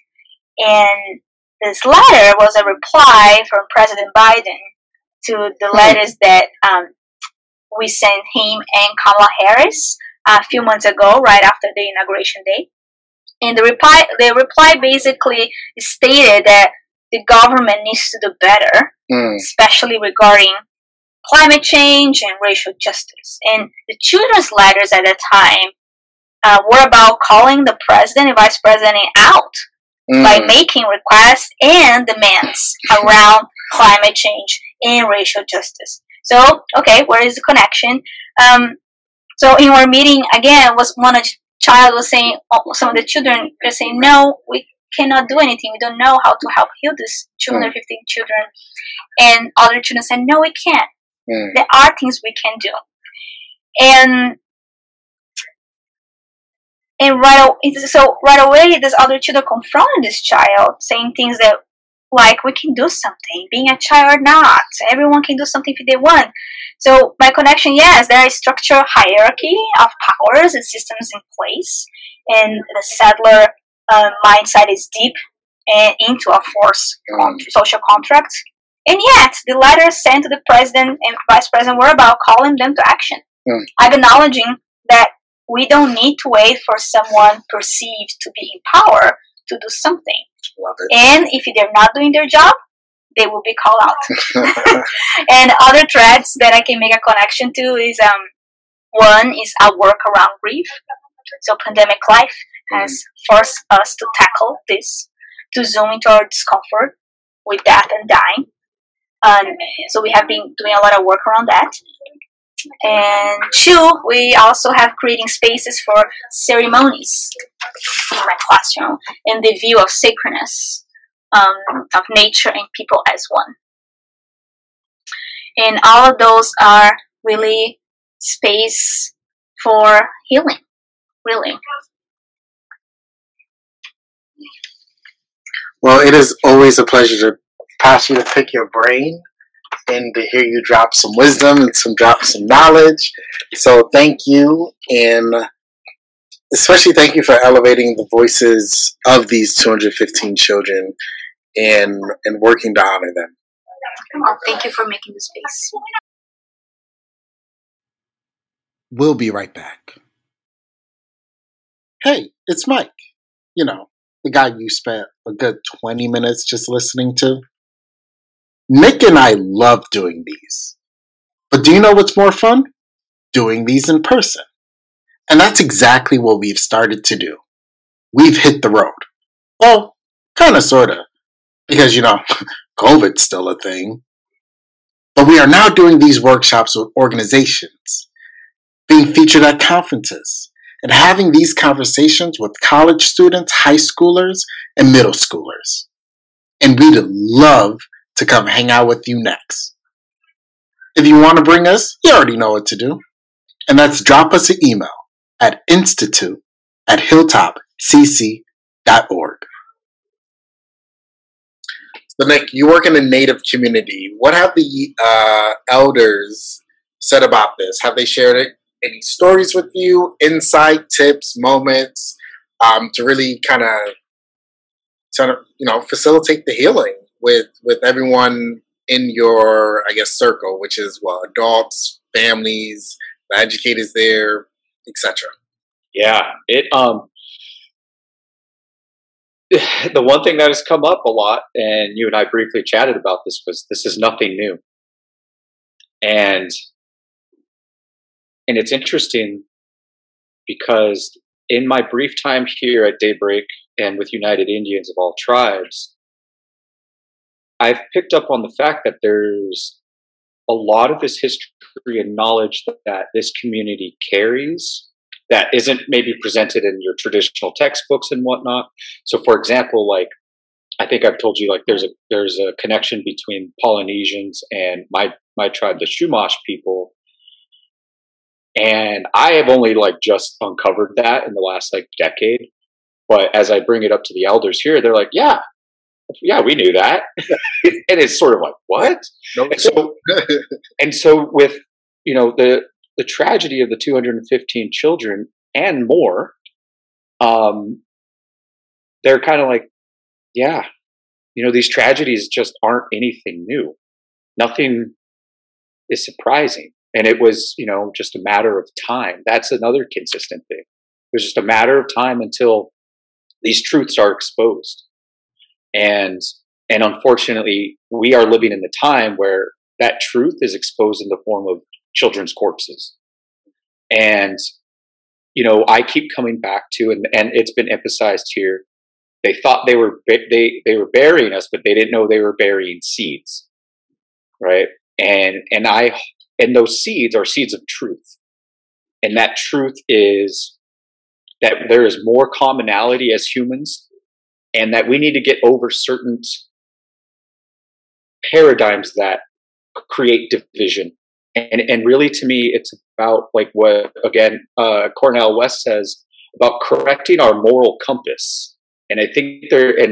and this letter was a reply from President Biden to the letters that we sent him and Kamala Harris a few months ago, right after the inauguration day. And the reply basically stated that the government needs to do better, especially regarding climate change and racial justice. And the children's letters at that time were about calling the president and vice president out by making requests and demands around climate change and racial justice. So, okay, where is the connection? So in our meeting, again, was one child was saying, some of the children were saying, no, we cannot do anything. We don't know how to help heal these children, 15 children. And other children said, no, we can't. There are things we can do. And right away, this other children confronted this child, saying things that, like, we can do something, being a child or not. Everyone can do something if they want. So my connection, yes, there is structural hierarchy of powers and systems in place. And the settler mindset is deep and into a forced social contract. And yet, the letters sent to the president and vice president were about calling them to action. Acknowledging that we don't need to wait for someone perceived to be in power to do something. And if they're not doing their job, they will be called out. And other threads that I can make a connection to is, one is our work around grief. So pandemic life has forced us to tackle this, to zoom into our discomfort with death and dying. So we have been doing a lot of work around that. And two, we also have creating spaces for ceremonies in my classroom in the view of sacredness of nature and people as one. And all of those are really space for healing, really. Well, it is always a pleasure to pass you to pick your brain and to hear you drop some wisdom and drop some knowledge. So thank you, and especially thank you for elevating the voices of these 215 children and working to honor them. Well, thank you for making the space. We'll be right back. Hey, it's Mike. You know, the guy you spent a good 20 minutes just listening to. Nick and I love doing these. But do you know what's more fun? Doing these in person. And that's exactly what we've started to do. We've hit the road. Well, kind of, sort of. Because, you know, COVID's still a thing. But we are now doing these workshops with organizations, being featured at conferences, and having these conversations with college students, high schoolers, and middle schoolers. And we'd love to come hang out with you next. If you want to bring us, you already know what to do. And that's drop us an email at institute@hilltopcc.org. But like, you work in a Native community. What have the elders said about this? Have they shared any stories with you, insight, tips, moments, to really kind of, facilitate the healing with everyone in your, I guess, circle, which is, well, adults, families, the educators there, etc. Yeah, the one thing that has come up a lot, and you and I briefly chatted about this, was this is nothing new. And it's interesting because in my brief time here at Daybreak and with United Indians of All Tribes, I've picked up on the fact that there's a lot of this history and knowledge that this community carries that isn't maybe presented in your traditional textbooks and whatnot. So, for example, like I think I've told you, like there's a connection between Polynesians and my tribe, the Chumash people. And I have only like just uncovered that in the last like decade. But as I bring it up to the elders here, they're like, yeah, we knew that. And it's sort of like, what? No, and so with, the tragedy of the 215 children and more, they're kind of like, these tragedies just aren't anything new. Nothing is surprising. And it was, just a matter of time. That's another consistent thing. It was just a matter of time until these truths are exposed. And unfortunately, we are living in the time where that truth is exposed in the form of children's corpses. And, I keep coming back to, and it's been emphasized here, they thought they were burying us, but they didn't know they were burying seeds. Right. And those seeds are seeds of truth. And that truth is that there is more commonality as humans and that we need to get over certain paradigms that create division. And really, to me, it's about like what, again, Cornel West says about correcting our moral compass. And I think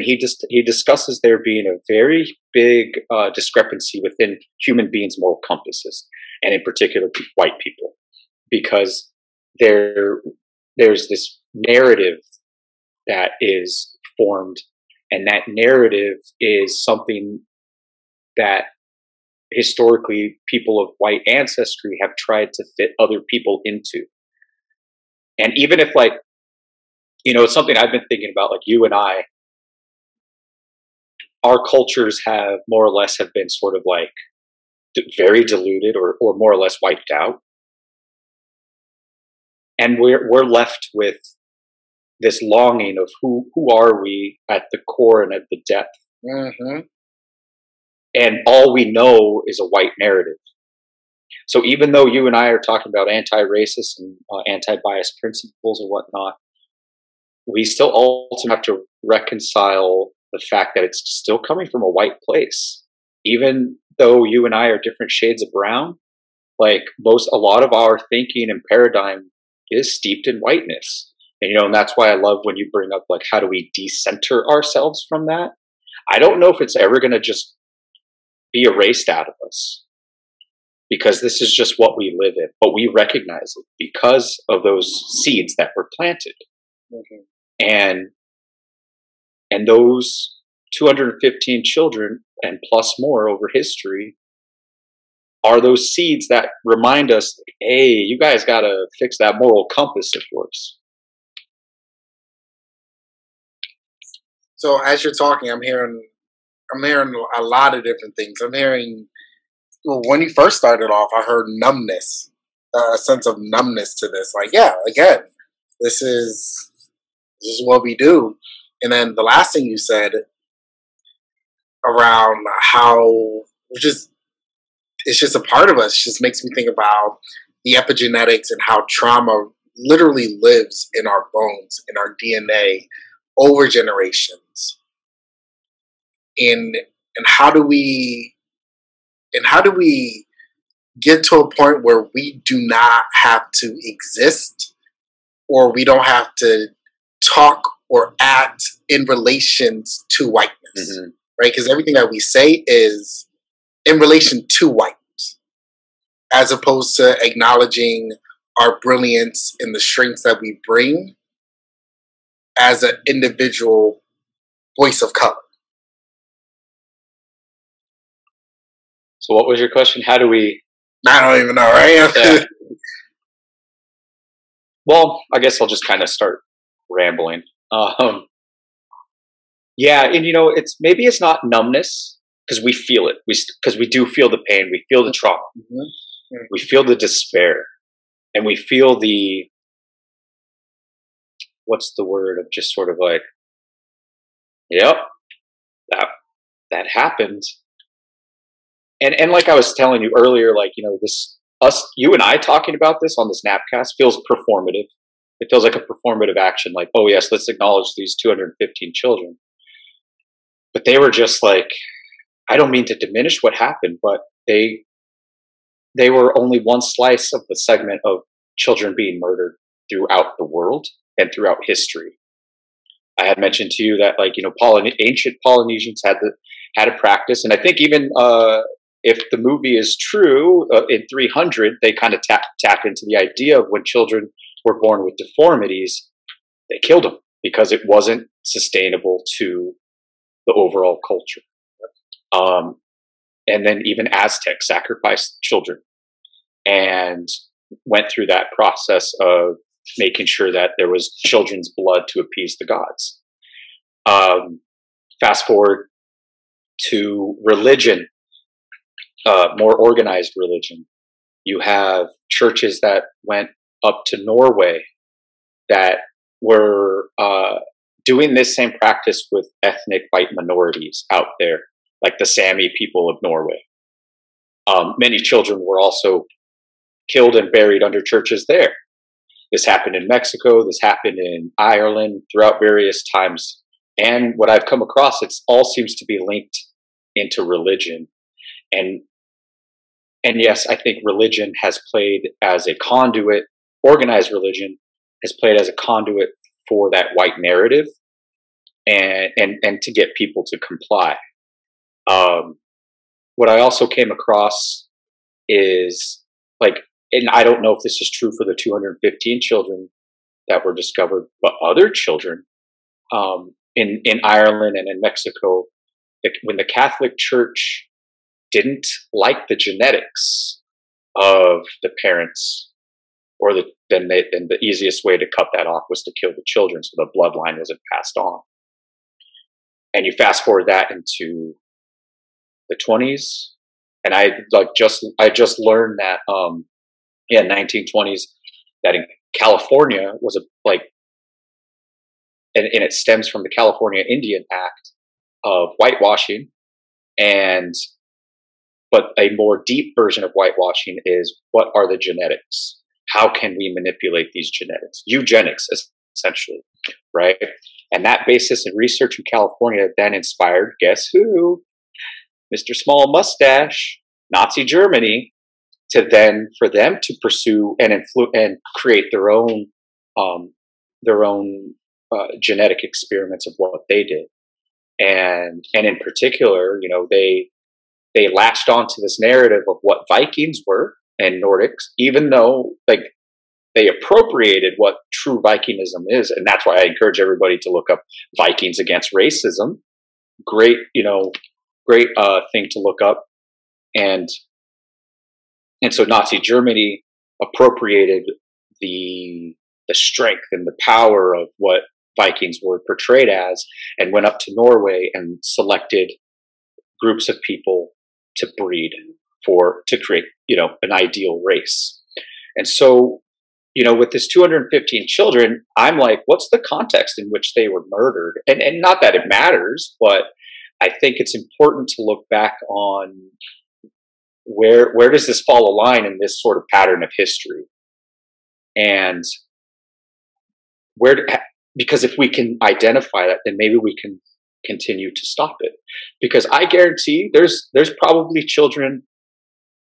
he discusses there being a very big discrepancy within human beings' moral compasses, and in particular white people, because there's this narrative that is formed, and that narrative is something that historically people of white ancestry have tried to fit other people into. And even if like, it's something I've been thinking about, like you and I, our cultures have more or less have been sort of like very diluted or more or less wiped out. And we're left with this longing of who are we at the core and at the depth. Mm-hmm. And all we know is a white narrative. So even though you and I are talking about anti-racist and anti-bias principles and whatnot, we still ultimately have to reconcile the fact that it's still coming from a white place. Even though you and I are different shades of brown, like a lot of our thinking and paradigm is steeped in whiteness. And, and that's why I love when you bring up, like, how do we decenter ourselves from that? I don't know if it's ever going to just be erased out of us because this is just what we live in, but we recognize it because of those seeds that were planted. Mm-hmm. And those 215 children and plus more over history are those seeds that remind us, hey, you guys got to fix that moral compass of yours. So as you're talking, I'm hearing a lot of different things. I'm hearing, well, when you first started off, I heard numbness, a sense of numbness to this. Like, yeah, again, this is what we do. And then the last thing you said around how it's just a part of us just makes me think about the epigenetics and how trauma literally lives in our bones, in our DNA over generations. And how do we get to a point where we do not have to exist or we don't have to talk or act in relations to whiteness? Mm-hmm. right? Because everything that we say is in relation to whiteness, as opposed to acknowledging our brilliance and the strengths that we bring as an individual voice of color. So what was your question? How do we... I don't even know, right? Yeah. Well, I guess I'll just kind of start rambling. Yeah, and you know, maybe it's not numbness, because we feel it. Because we do feel the pain. We feel the trauma. Mm-hmm. We feel the despair. And we feel the... What's the word of just sort of like, yep, that happened. And like I was telling you earlier, like, you know, you and I talking about this on this NAPcast feels performative. It feels like a performative action, like, oh yes, let's acknowledge these 215 children. But they were just like, I don't mean to diminish what happened, but they were only one slice of the segment of children being murdered throughout the world and throughout history. I had mentioned to you that, like, you know, ancient Polynesians had a practice, and I think even if the movie is true, in 300, they kind of tap into the idea of when children were born with deformities, they killed them because it wasn't sustainable to the overall culture. And then even Aztecs sacrificed children and went through that process of making sure that there was children's blood to appease the gods. Fast forward to religion, more organized religion. You have churches that went up to Norway that were doing this same practice with ethnic white minorities out there, like the Sami people of Norway. Many children were also killed and buried under churches there. This happened in Mexico, this happened in Ireland, throughout various times. And what I've come across, it all seems to be linked into religion. And yes, I think religion has played as a conduit, organized religion has played as a conduit for that white narrative and to get people to comply. What I also came across is, like, and I don't know if this is true for the 215 children that were discovered, but other children in Ireland and in Mexico, when the Catholic Church didn't like the genetics of the parents, then the easiest way to cut that off was to kill the children so the bloodline wasn't passed on. And you fast forward that into the 20s, and I just learned that. Yeah, 1920s, that in California was and it stems from the California Indian Act of whitewashing, but a more deep version of whitewashing is, what are the genetics? How can we manipulate these genetics? Eugenics, essentially, right? And that basis in research in California then inspired, guess who? Mr. Small Mustache, Nazi Germany. To then, for them to pursue and create their own genetic experiments of what they did, and in particular, you know, they latched onto this narrative of what Vikings were and Nordics, even though, like, they appropriated what true Vikingism is, and that's why I encourage everybody to look up Vikings Against Racism. Great thing to look up. And so Nazi Germany appropriated the strength and the power of what Vikings were portrayed as, and went up to Norway and selected groups of people to breed to create, you know, an ideal race. And so, you know, with this 215 children, I'm like, what's the context in which they were murdered? And not that it matters, but I think it's important to look back on, where does this fall a line in this sort of pattern of history? And because if we can identify that, then maybe we can continue to stop it. Because I guarantee there's probably children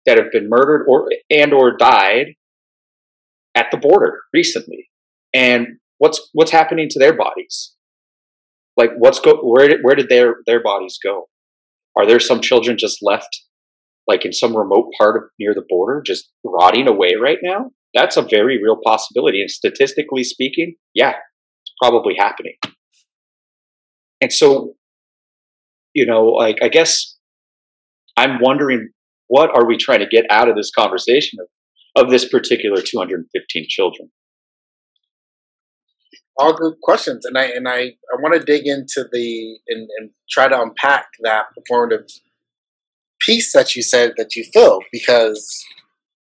that have been murdered or died at the border recently. And what's happening to their bodies? Like, where did their bodies go? Are there some children just left, like in some remote part of near the border, just rotting away right now? That's a very real possibility. And statistically speaking, yeah, it's probably happening. And so, you know, like, I guess I'm wondering, what are we trying to get out of this conversation of this particular 215 children? All good questions. And I want to dig into the, and try to unpack that performative piece that you said that you feel, because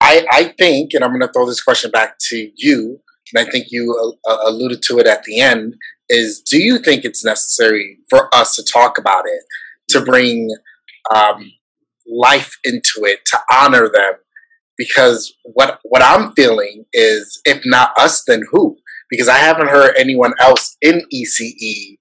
I think, and I'm going to throw this question back to you, and I think you alluded to it at the end, is do you think it's necessary for us to talk about it, to bring life into it, to honor them? Because what I'm feeling is, if not us, then who? Because I haven't heard anyone else in ECE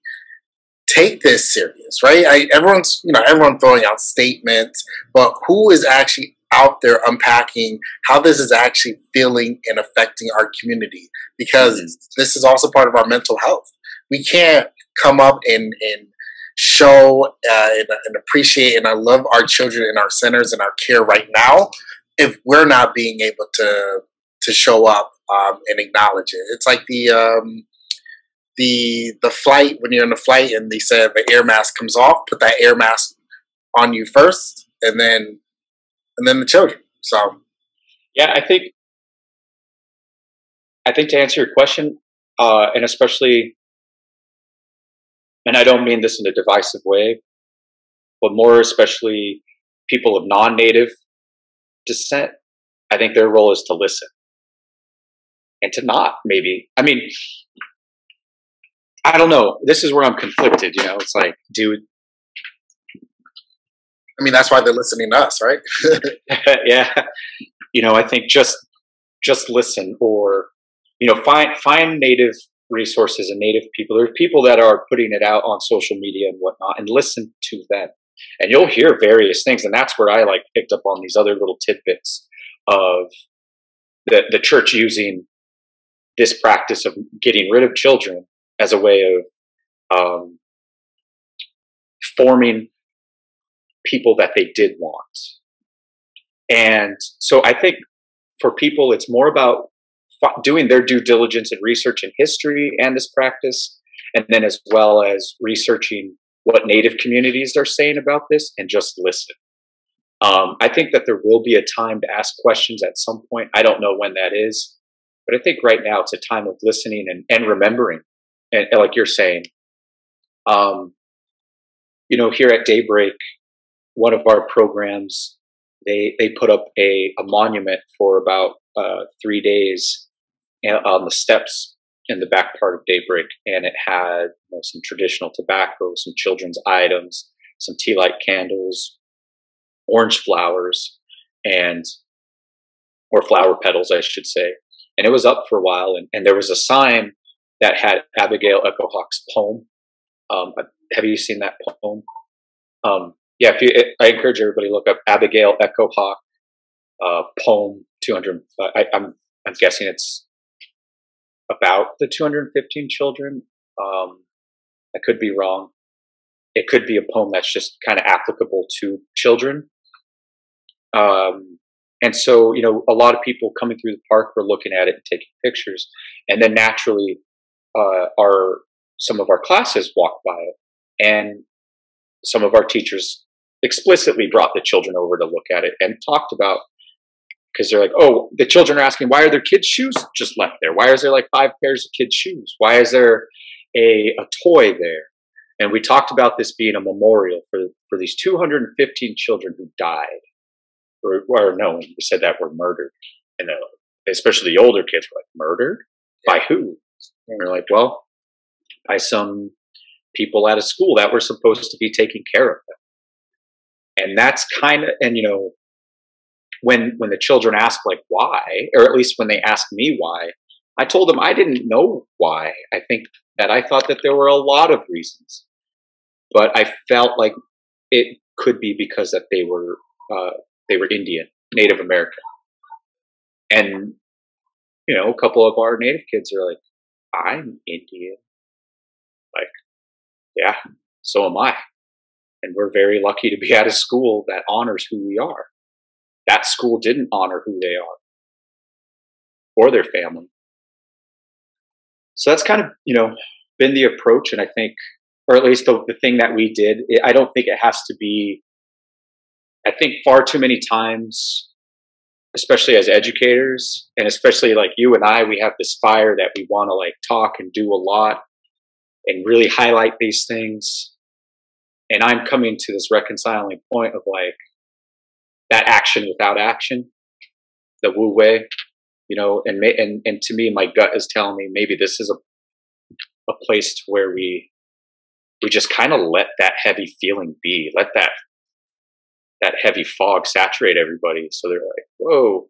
take this serious, right? Everyone's, you know, everyone throwing out statements, but who is actually out there unpacking how this is actually feeling and affecting our community? Because this is also part of our mental health. We can't come up and show and appreciate, and I love our children in our centers and our care right now, if we're not being able to show up and acknowledge it. It's like the flight, when you're in the flight and they said the air mask comes off, put that air mask on you first, and then the children. So yeah, I think to answer your question, and especially, and I don't mean this in a divisive way, but more especially people of non-native descent, I think their role is to listen and to not, maybe. I mean, I don't know. This is where I'm conflicted, you know. It's like, dude. I mean, that's why they're listening to us, right? Yeah. You know, I think just listen, or, you know, find native resources and native people. There are people that are putting it out on social media and whatnot, and listen to them. And you'll hear various things. And that's where I like picked up on these other little tidbits of the church using this practice of getting rid of children as a way of forming people that they did want. And so I think for people, it's more about doing their due diligence and research in history and this practice, and then as well as researching what Native communities are saying about this, and just listen. I think that there will be a time to ask questions at some point. I don't know when that is, but I think right now it's a time of listening and remembering. And like you're saying, you know, here at Daybreak, one of our programs, they put up a monument for about 3 days on the steps in the back part of Daybreak. And it had, you know, some traditional tobacco, some children's items, some tea light candles, orange flowers, or flower petals, I should say. And it was up for a while. And there was a sign that had Abigail Echohawk's poem. Have you seen that poem? Yeah, I encourage everybody to look up Abigail Echohawk poem 200. I'm guessing it's about the 215 children. I could be wrong. It could be a poem that's just kind of applicable to children. And so, you know, a lot of people coming through the park were looking at it and taking pictures, and then naturally, some of our classes walked by it, and some of our teachers explicitly brought the children over to look at it and talked about, because they're like, oh, the children are asking, why are their kids' shoes just left there? Why is there like 5 pairs of kids' shoes? Why is there a toy there? And we talked about this being a memorial for these 215 children who died, or no, we said that were murdered. And especially the older kids were like, murdered? By who? And we're like, well, by some people at a school that were supposed to be taking care of them. And that's kind of, and you know, when the children ask like why, or at least when they asked me why, I told them I didn't know why. I think that I thought that there were a lot of reasons, but I felt like it could be because that they were Indian, Native American. And, you know, a couple of our Native kids are like, I'm Indian. Like, yeah, so am I. And we're very lucky to be at a school that honors who we are. That school didn't honor who they are or their family. So that's kind of, you know, been the approach. And I think, or at least the thing that we did, I don't think it has to be, I think far too many times, especially as educators, and especially like you and I, we have this fire that we want to like talk and do a lot and really highlight these things. And I'm coming to this reconciling point of like that action without action, the Wu Wei, you know, and to me, my gut is telling me maybe this is a place to where we just kind of let that heavy feeling be, let that heavy fog saturate everybody. So they're like, whoa,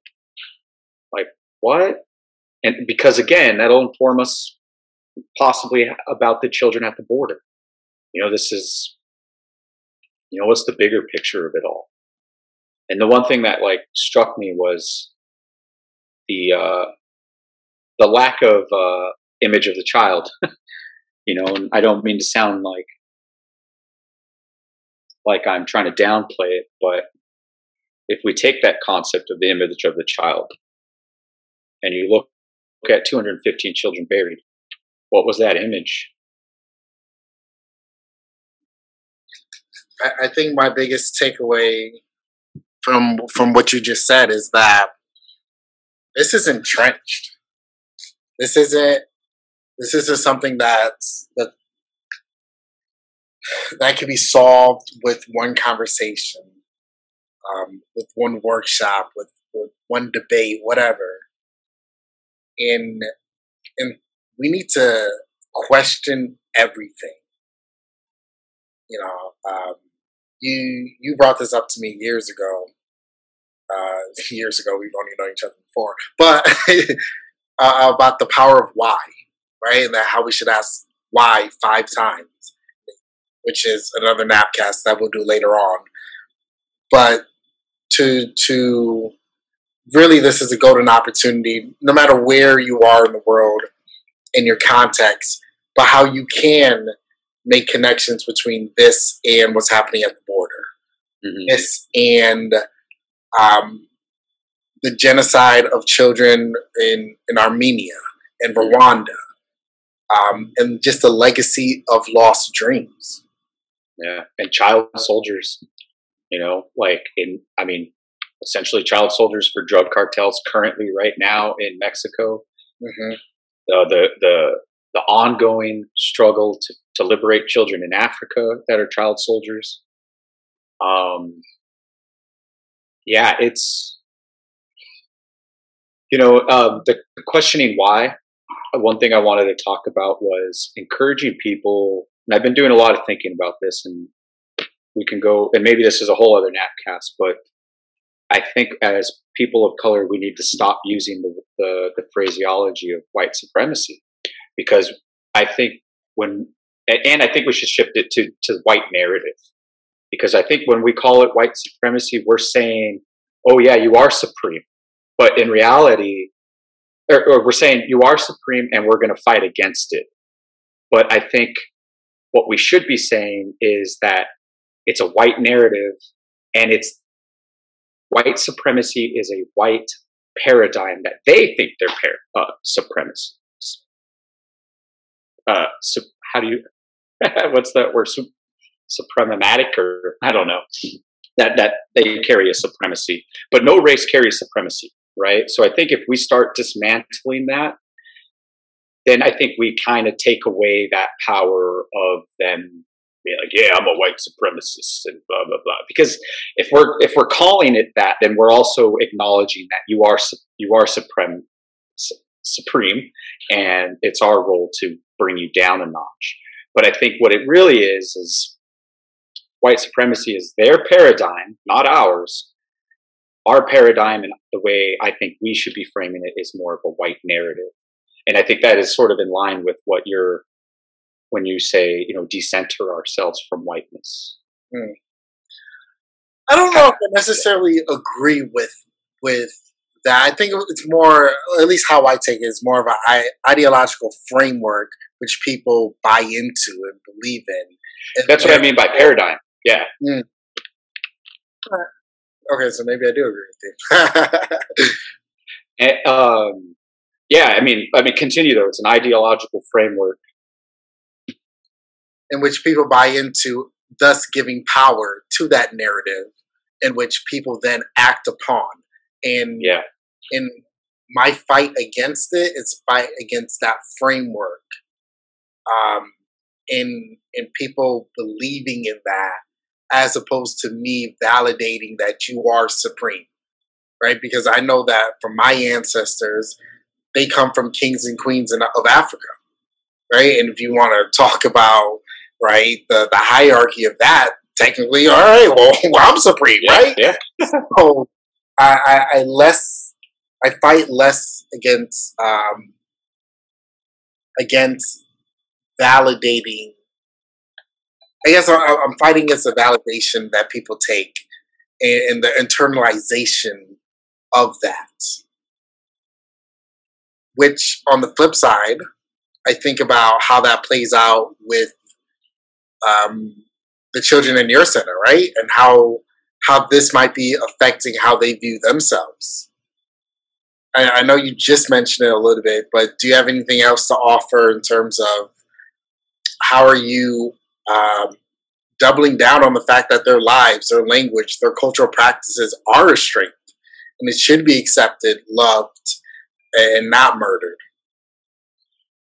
like what? And because again, that'll inform us possibly about the children at the border. You know, this is, you know, what's the bigger picture of it all? And the one thing that like struck me was the lack of image of the child, you know, and I don't mean to sound like I'm trying to downplay it, but if we take that concept of the image of the child and you look at 215 children buried, what was that image? I think my biggest takeaway from what you just said is that this is entrenched. This isn't something that can be solved with one conversation, with one workshop, with one debate, whatever. And we need to question everything. You know, you brought this up to me years ago. We've only known each other before, but about the power of why, right? And that how we should ask why 5 times, which is another NAPcast that we'll do later on. But to really, this is a golden opportunity, no matter where you are in the world, in your context, but how you can make connections between this and what's happening at the border. Mm-hmm. This and the genocide of children in Armenia and Rwanda, and just the legacy of lost dreams. Yeah, and child soldiers, you know, like essentially child soldiers for drug cartels currently right now in Mexico. Mm-hmm. The ongoing struggle to liberate children in Africa that are child soldiers. Yeah, it's, you know, the questioning why. One thing I wanted to talk about was encouraging people, and I've been doing a lot of thinking about this, and we can go, and maybe this is a whole other NAPcast, but I think as people of color, we need to stop using the phraseology of white supremacy, because I think I think we should shift it to white narrative. Because I think when we call it white supremacy, we're saying, oh, yeah, you are supreme. But in reality, or we're saying you are supreme and we're going to fight against it. But I think what we should be saying is that it's a white narrative, and it's white supremacy is a white paradigm that they think they're supremacy. How do you, what's that word? Suprematic, or I don't know, that they carry a supremacy, but no race carries supremacy, right? So I think if we start dismantling that, then I think we kind of take away that power of them being like, yeah, I'm a white supremacist and blah blah blah. Because if we're calling it that, then we're also acknowledging that you are supreme, and it's our role to bring you down a notch. But I think what it really is white supremacy is their paradigm, not ours. Our paradigm, and the way I think we should be framing it, is more of a white narrative. And I think that is sort of in line with what when you say, you know, decenter ourselves from whiteness. Mm. I don't know if I necessarily agree with that. I think it's more, at least how I take it, is more of an ideological framework which people buy into and believe in. And that's what I mean by paradigm. Yeah. Mm. Okay, so maybe I do agree with you. And, yeah, I mean, continue though. It's an ideological framework in which people buy into, thus giving power to that narrative, in which people then act upon. And yeah, in my fight against it, it's fight against that framework. In people believing in that, as opposed to me validating that you are supreme, right? Because I know that from my ancestors, they come from kings and queens of Africa, right? And if you want to talk about, right, the hierarchy of that, technically, all right, well I'm supreme, yeah, right? Yeah. So I fight less against against validating. I guess I'm fighting against the validation that people take and the internalization of that. Which, on the flip side, I think about how that plays out with the children in your center, right? And how this might be affecting how they view themselves. I know you just mentioned it a little bit, but do you have anything else to offer in terms of how are you doubling down on the fact that their lives, their language, their cultural practices are a strength, and it should be accepted, loved, and not murdered?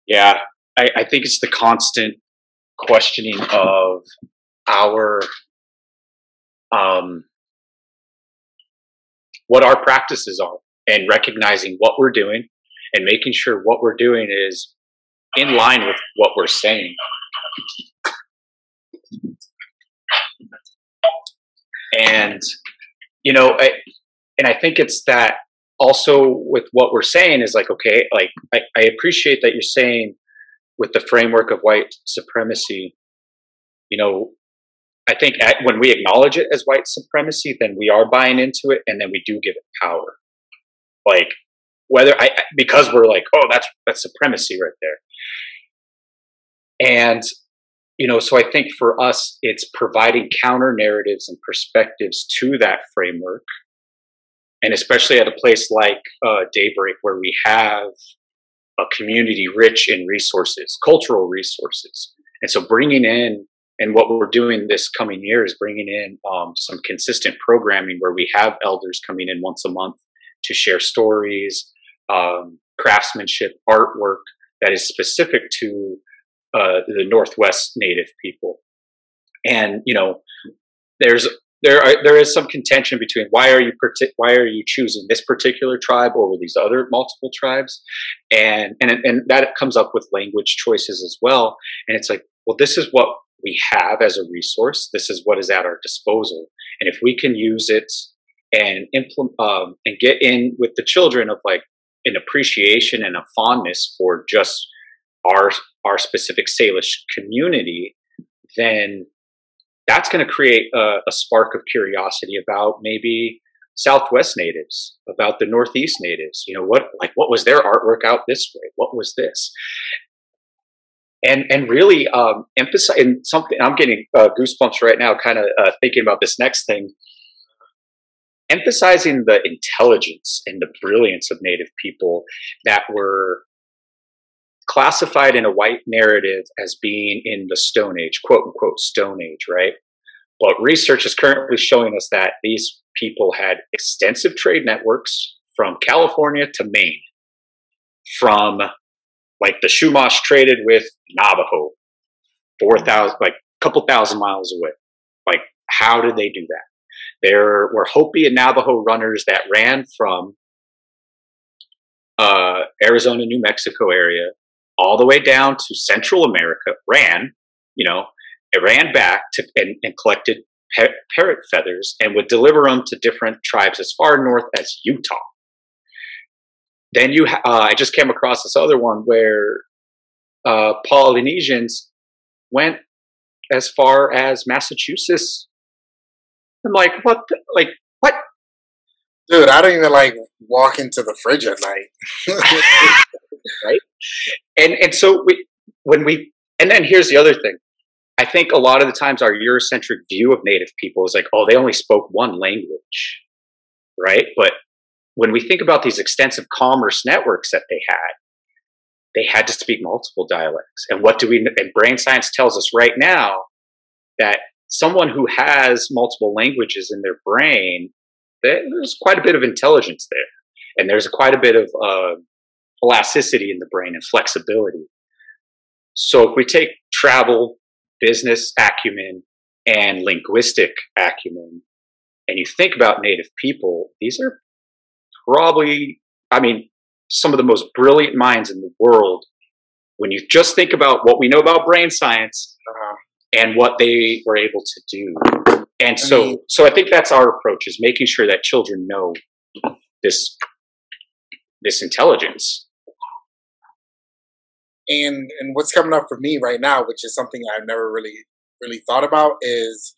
Yeah, I think it's the constant questioning of our what our practices are, and recognizing what we're doing and making sure what we're doing is in line with what we're saying. And, you know, I think it's that also with what we're saying is like, okay, like I appreciate that you're saying with the framework of white supremacy, you know, I think when we acknowledge it as white supremacy, then we are buying into it, and then we do give it power. Like whether because we're like, oh, that's supremacy right there. And, you know, so I think for us, it's providing counter narratives and perspectives to that framework. And especially at a place like Daybreak, where we have a community rich in resources, cultural resources. And so bringing in, and what we're doing this coming year is bringing in some consistent programming where we have elders coming in once a month to share stories, craftsmanship, artwork that is specific to the Northwest Native people. And, you know, there is some contention between why are you choosing this particular tribe over these other multiple tribes, and that comes up with language choices as well. And it's like, well, this is what we have as a resource. This is what is at our disposal, and if we can use it and implement and get in with the children of like an appreciation and a fondness for just our specific Salish community, then that's going to create a spark of curiosity about maybe Southwest Natives, about the Northeast Natives. You know, what was their artwork out this way? What was this? And really emphasize something. I'm getting goosebumps right now, kind of thinking about this next thing. Emphasizing the intelligence and the brilliance of Native people that were classified in a white narrative as being in the Stone Age, quote unquote Stone Age, right? But research is currently showing us that these people had extensive trade networks from California to Maine, from like the Chumash traded with Navajo, 4,000, like a couple thousand miles away. Like, how did they do that? There were Hopi and Navajo runners that ran from Arizona, New Mexico area, all the way down to Central America, ran back to and collected parrot feathers and would deliver them to different tribes as far north as Utah. Then I just came across this other one where Polynesians went as far as Massachusetts. I'm like, what? Like, what? Dude, I don't even like walk into the fridge at night. Right? And so when we, and then here's the other thing. I think a lot of the times our Eurocentric view of Native people is like, oh, they only spoke one language, right? But when we think about these extensive commerce networks that they had to speak multiple dialects. And what do we, and brain science tells us right now that someone who has multiple languages in their brain, there's quite a bit of intelligence there. And there's quite a bit of elasticity in the brain and flexibility. So if we take travel, business acumen, and linguistic acumen, and you think about Native people, these are probably, I mean, some of the most brilliant minds in the world. When you just think about what we know about brain science and what they were able to do. And so I think that's our approach, is making sure that children know this intelligence. And what's coming up for me right now, which is something I've never really thought about, is,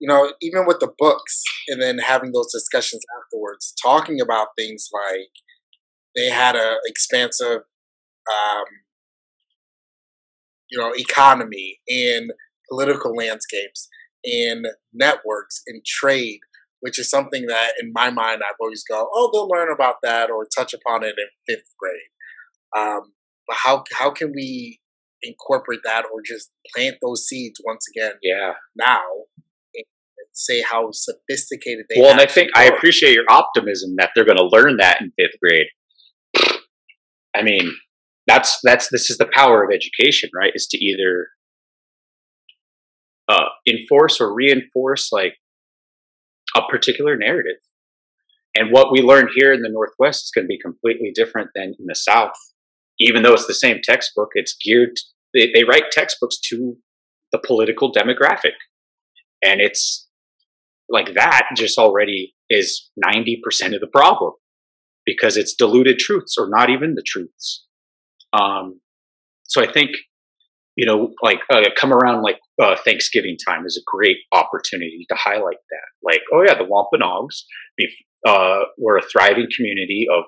you know, even with the books and then having those discussions afterwards, talking about things like they had an expansive, you know, economy and political landscapes and networks and trade, which is something that in my mind I've always go, oh, they'll learn about that or touch upon it in 5th grade. But how can we incorporate that or just plant those seeds once again now and say how sophisticated they are? Well, and I think I appreciate your optimism that they're going to learn that in 5th grade. I mean, this is the power of education, right? Is to either enforce or reinforce like a particular narrative. And what we learn here in the Northwest is going to be completely different than in the South. Even though it's the same textbook, it's geared, they write textbooks to the political demographic. And it's like that just already is 90% of the problem, because it's diluted truths or not even the truths. So I think, you know, like come around like Thanksgiving time is a great opportunity to highlight that. Like, oh yeah, the Wampanoags were a thriving community of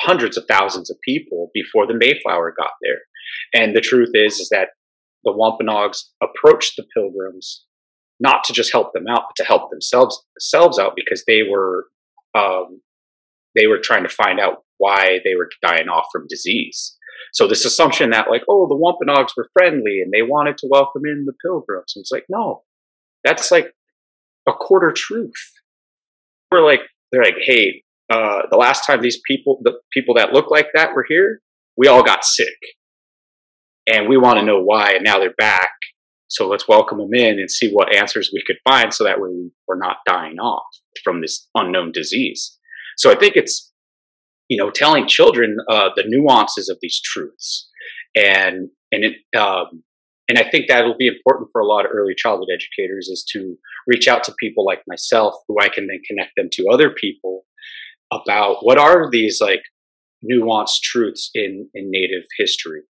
hundreds of thousands of people before the Mayflower got there. And the truth is that the Wampanoags approached the Pilgrims not to just help them out, but to help themselves out, because they were trying to find out why they were dying off from disease. So this assumption that like, oh, the Wampanoags were friendly and they wanted to welcome in the Pilgrims. And it's like, no, that's like a quarter truth. They're like, hey, the last time the people that look like that were here, we all got sick and we want to know why. And now they're back. So let's welcome them in and see what answers we could find. So that way we're not dying off from this unknown disease. So I think it's, you know, telling children the nuances of these truths, and I think that'll be important for a lot of early childhood educators, is to reach out to people like myself, who I can then connect them to other people about what are these like nuanced truths in Native history.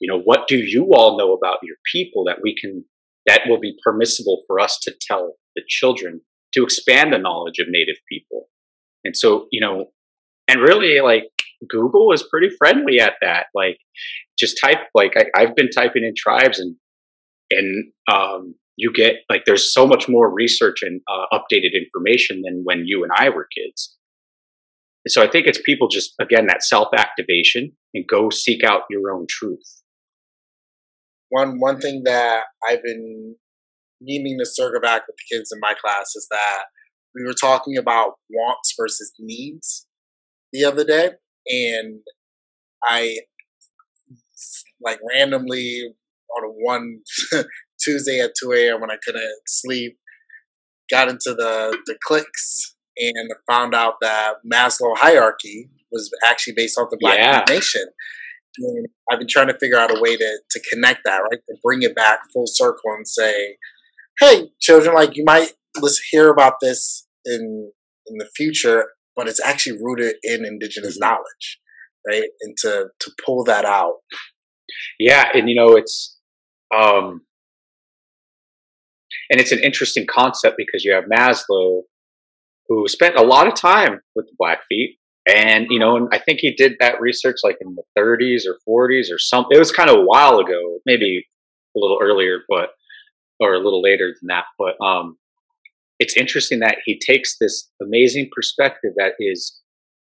You know, what do you all know about your people that we can, that will be permissible for us to tell the children to expand the knowledge of Native people. And so, you know. And really, like, Google is pretty friendly at that. Like, just type, like, I've been typing in tribes and you get, like, there's so much more research and updated information than when you and I were kids. And so I think it's people just, again, that self-activation and go seek out your own truth. One thing that I've been needing to circle back with the kids in my class is that we were talking about wants versus needs the other day, and I like randomly on a one Tuesday at 2 a.m. when I couldn't sleep, got into the cliques and found out that Maslow hierarchy was actually based off the Blackfeet nation. And I've been trying to figure out a way to connect that, right? To bring it back full circle and say, hey, children, like you might hear about this in the future, but it's actually rooted in indigenous knowledge, right? And to pull that out. Yeah. And, you know, it's, and it's an interesting concept, because you have Maslow, who spent a lot of time with the Blackfeet. And, you know, and I think he did that research like in the 30s or 40s or something. It was kind of a while ago, maybe a little earlier, but or a little later than that. But it's interesting that he takes this amazing perspective that is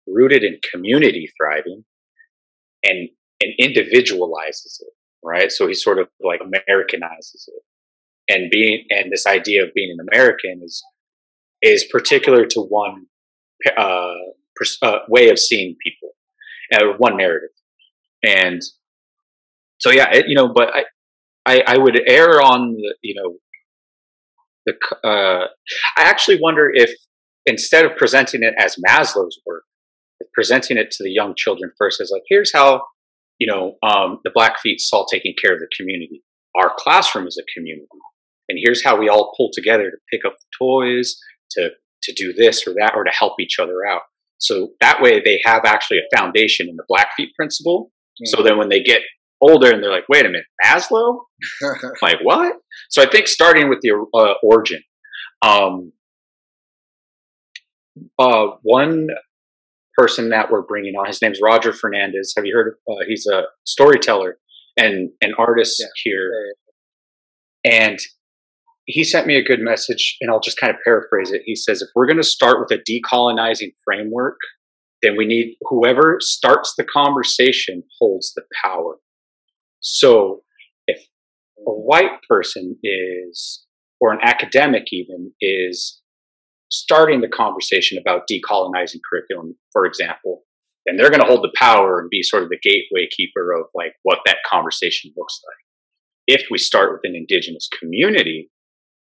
rooted in community thriving and individualizes it, right? So he sort of like Americanizes it. And this idea of being an American is particular to one way of seeing people, one narrative. And so, yeah, but I would err on the, I actually wonder if instead of presenting it as Maslow's work, presenting it to the young children first as like, here's how, the Blackfeet saw taking care of the community. Our classroom is a community. And here's how we all pull together to pick up the toys, to do this or that, or to help each other out. So that way they have actually a foundation in the Blackfeet principle. Mm-hmm. So then when they get older and they're like, wait a minute, Maslow? Like, what? So I think starting with the origin. One person that we're bringing on, his name's Roger Fernandez. Have you heard of, he's a storyteller and an artist here. And he sent me a good message, and I'll just kind of paraphrase it. He says, if we're going to start with a decolonizing framework, then we need whoever starts the conversation holds the power. So if a white person is, or an academic even, is starting the conversation about decolonizing curriculum, for example, then they're going to hold the power and be sort of the gateway keeper of like what that conversation looks like. If we start with an indigenous community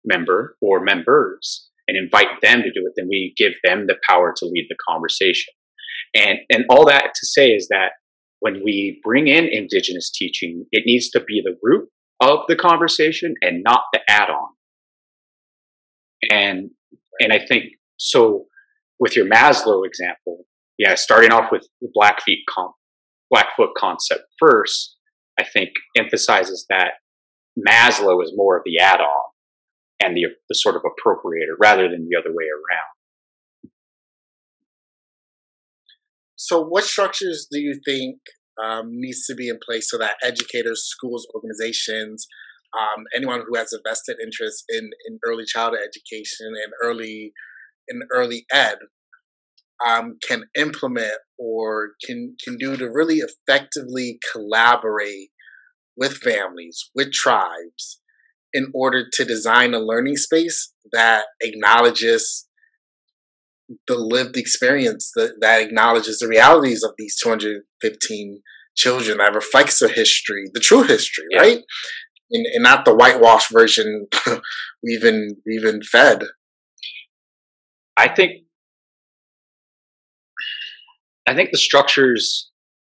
member or members and invite them to do it, then we give them the power to lead the conversation. And all that to say is that when we bring in indigenous teaching, it needs to be the root of the conversation and not the add-on. And I think, so with your Maslow example, yeah, starting off with the Blackfoot concept first, I think emphasizes that Maslow is more of the add-on and the sort of appropriator rather than the other way around. So what structures do you think needs to be in place so that educators, schools, organizations, anyone who has a vested interest in early childhood education and early ed can implement or can do to really effectively collaborate with families, with tribes, in order to design a learning space that acknowledges the lived experience, that acknowledges the realities of these 215 children, that reflects the history, the true history, yeah. Right? And not the whitewashed version we've been fed. I think the structures,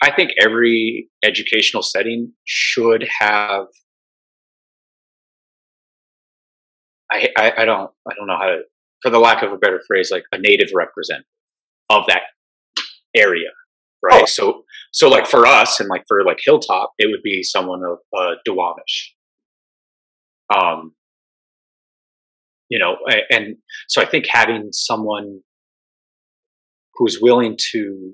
I think every educational setting should have, I don't know how to, for the lack of a better phrase, like a native representative of that area, right? Oh. So like for us and like for like Hilltop, it would be someone of Duwamish. And so I think having someone who's willing to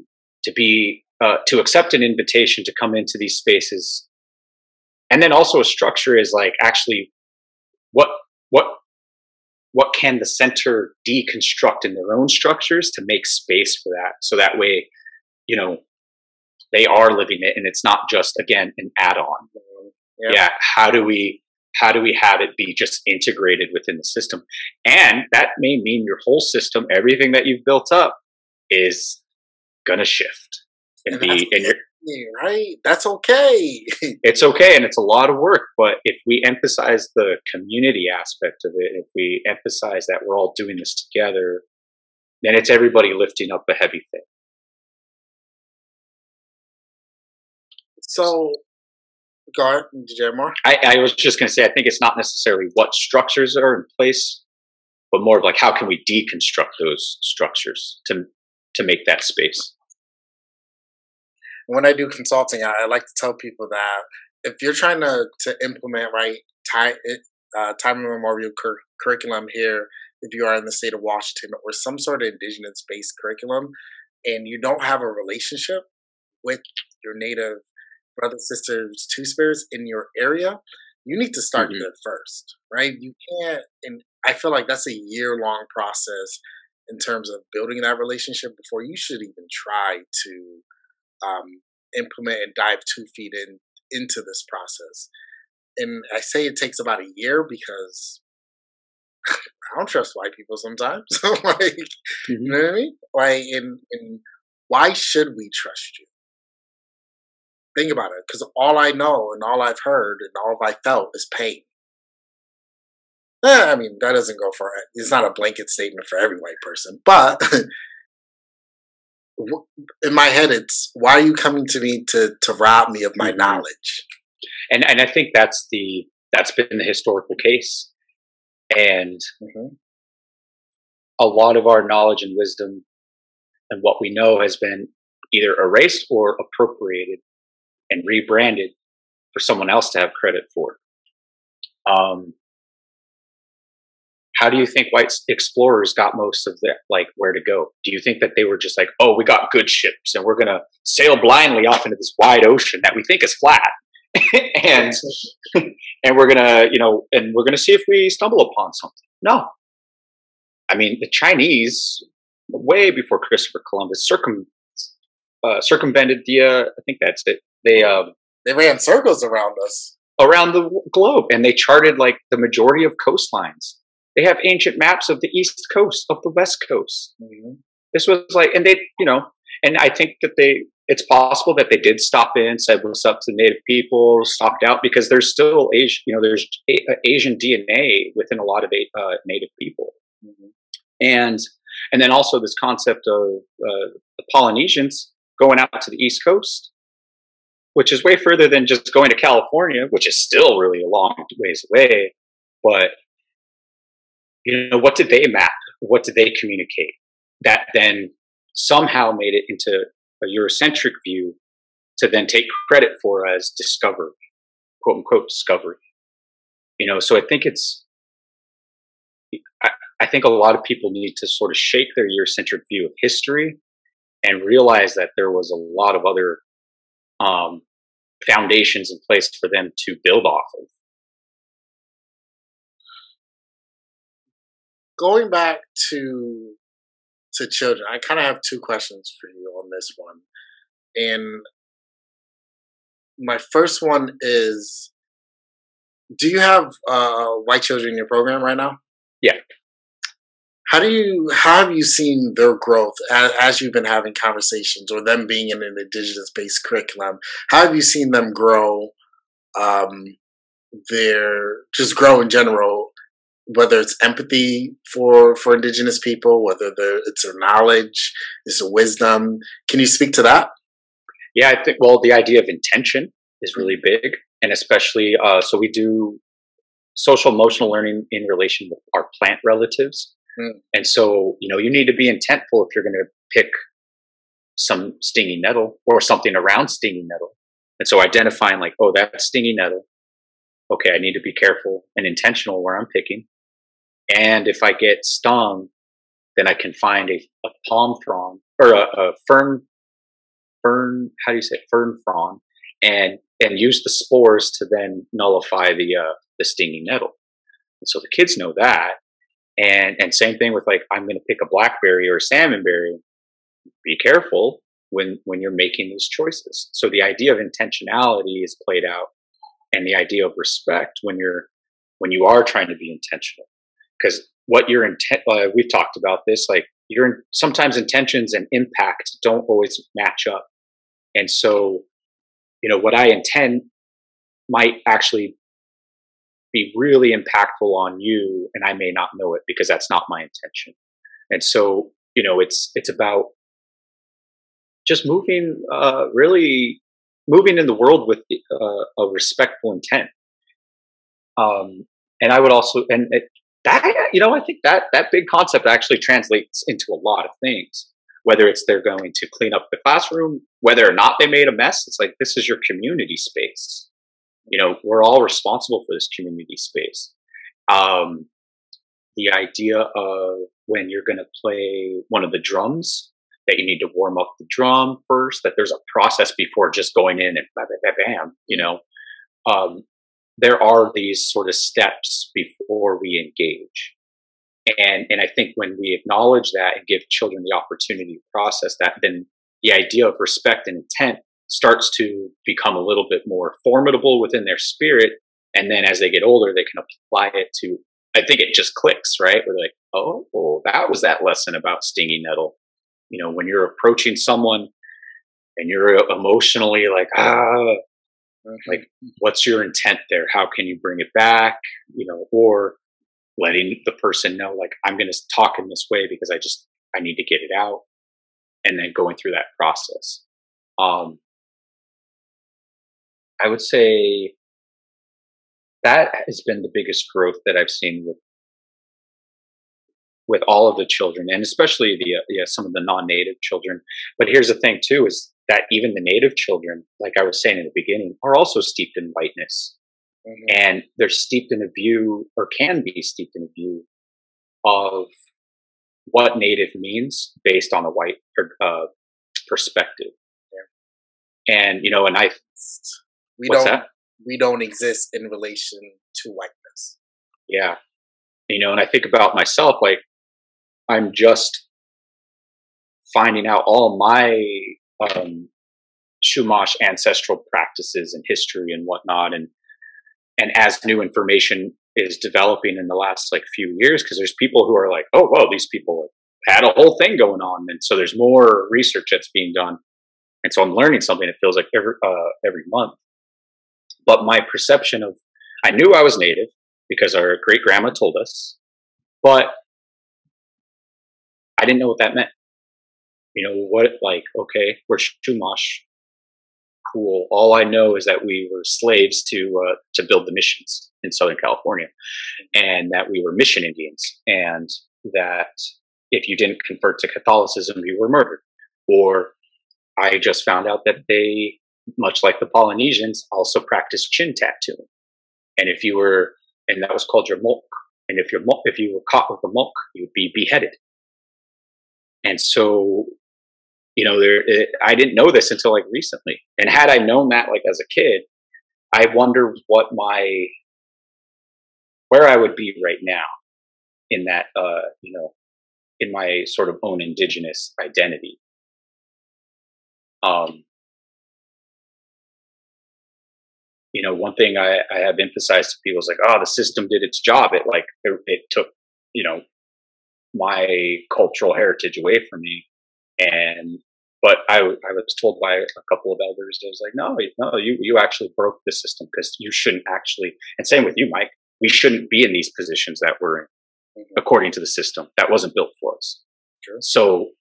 accept an invitation to come into these spaces, and then also a structure is like actually what can the center deconstruct in their own structures to make space for that? So that way, they are living it and it's not just, again, an add-on. Yep. Yeah. How do we have it be just integrated within the system? And that may mean your whole system, everything that you've built up is going to shift and be in your, right? That's okay. It's okay. And it's a lot of work, but if we emphasize the community aspect of it, if we emphasize that we're all doing this together, then it's everybody lifting up a heavy thing. So, Garth, did you have more? I was just going to say, I think it's not necessarily what structures are in place, but more of like, how can we deconstruct those structures to make that space? When I do consulting, I like to tell people that if you're trying to implement, right, time and memorial curriculum here, if you are in the state of Washington or some sort of indigenous-based curriculum, and you don't have a relationship with your native brothers, sisters, two-spirits in your area, You need to start good first, right? You can't, and I feel like that's a year-long process in terms of building that relationship before you should even try to implement and dive 2 feet into this process. And I say it takes about a year because I don't trust white people sometimes. You know what I mean? Like, and why should we trust you? Think about it, because all I know and all I've heard and all I felt is pain. I mean, that doesn't go for it. It's not a blanket statement for every white person. But in my head, it's, why are you coming to me to rob me of my knowledge? And I think that's been the historical case. And a lot of our knowledge and wisdom and what we know has been either erased or appropriated and rebranded for someone else to have credit for. How do you think white explorers got most of their, like, where to go? Do you think that they were just like, oh, we got good ships and we're going to sail blindly off into this wide ocean that we think is flat? and we're gonna, you know, and we're gonna see if we stumble upon something. No, I mean, the Chinese, way before Christopher Columbus, circumvented the. I think that's it. They ran circles around us, around the globe, and they charted like the majority of coastlines. They have ancient maps of the East Coast, of the West Coast. This was like, and they, you know, and I think that they. It's possible that they did stop in, said what's up to Native people, stopped out, because there's still Asian, you know, there's Asian DNA within a lot of Native people, and then also this concept of the Polynesians going out to the East Coast, which is way further than just going to California, which is still really a long ways away. But you know, what did they map? What did they communicate? That then somehow made it into a Eurocentric view to then take credit for as discovery, quote unquote discovery. You know, so I think it's, I think a lot of people need to sort of shake their Eurocentric view of history and realize that there was a lot of other foundations in place for them to build off of. Going back to children, I kind of have two questions for you on this one. And my first one is, do you have white children in your program right now? Yeah. How have you seen their growth as you've been having conversations, or them being in an indigenous-based curriculum? How have you seen them grow, just grow in general, whether it's empathy for indigenous people, whether it's their knowledge, it's their wisdom? Can you speak to that? Yeah, I think, well, the idea of intention is really big. And especially, so we do social emotional learning in relation with our plant relatives. And so, you know, you need to be intentful if you're going to pick some stinging nettle or something around stinging nettle. And so identifying like, oh, that's stinging nettle. Okay, I need to be careful and intentional where I'm picking. And if I get stung, then I can find a palm frond or a fern, how do you say it? Fern frond, and use the spores to then nullify the stinging nettle. And so the kids know that. And same thing with like, I'm going to pick a blackberry or a salmonberry. Be careful when you're making these choices. So the idea of intentionality is played out, and the idea of respect when you are trying to be intentional. Because what your intent, we've talked about this, like sometimes intentions and impact don't always match up. And so, you know, what I intend might actually be really impactful on you, and I may not know it because that's not my intention. And so, you know, it's about just moving, moving in the world with a respectful intent. And I would also, I think that big concept actually translates into a lot of things, whether it's they're going to clean up the classroom, whether or not they made a mess. It's like, this is your community space. You know, we're all responsible for this community space. The idea of when you're going to play one of the drums, that you need to warm up the drum first, that there's a process before just going in and bam, bam, bam, bam, you know. there are these sort of steps before we engage. And I think when we acknowledge that and give children the opportunity to process that, then the idea of respect and intent starts to become a little bit more formidable within their spirit. And then as they get older, they can apply it to, I think it just clicks, right? We're like, oh, well, that was that lesson about stinging nettle. You know, when you're approaching someone and you're emotionally like, like, what's your intent there? How can you bring it back? You know, or letting the person know, like, I'm going to talk in this way because I need to get it out. And then going through that process. I would say that has been the biggest growth that I've seen with all of the children, and especially some of the non-native children. But here's the thing too, is that even the native children, like I was saying in the beginning, are also steeped in whiteness. Mm-hmm. And they're steeped in a view, or can be steeped in a view, of what native means based on a white perspective. Yeah. And, you know, and we don't exist in relation to whiteness. Yeah. You know, and I think about myself, like, I'm just finding out all my Chumash ancestral practices and history and whatnot. And as new information is developing in the last few years, because there's people who are like, oh, well, these people had a whole thing going on. And so there's more research that's being done. And so I'm learning something, it feels like every month. But my perception of, I knew I was native because our great grandma told us, but I didn't know what that meant. You know, okay, we're Chumash. Cool. All I know is that we were slaves to build the missions in Southern California, and that we were mission Indians, and that if you didn't convert to Catholicism, you were murdered. Or I just found out that they, much like the Polynesians, also practice chin tattooing. And if you were, and that was called your mulk. And if you were caught with a mulk, you'd be beheaded. And so, you know, I didn't know this until recently. And had I known that as a kid, I wonder where I would be right now in that, you know, in my sort of own indigenous identity. You know, one thing I have emphasized to people is the system did its job. It took, you know, my cultural heritage away from me. But I was told by a couple of elders, I was like, no, you actually broke the system, because you shouldn't actually, and same with you, Mike, we shouldn't be in these positions that we're in, mm-hmm. according to the system that wasn't built for us. Sure. So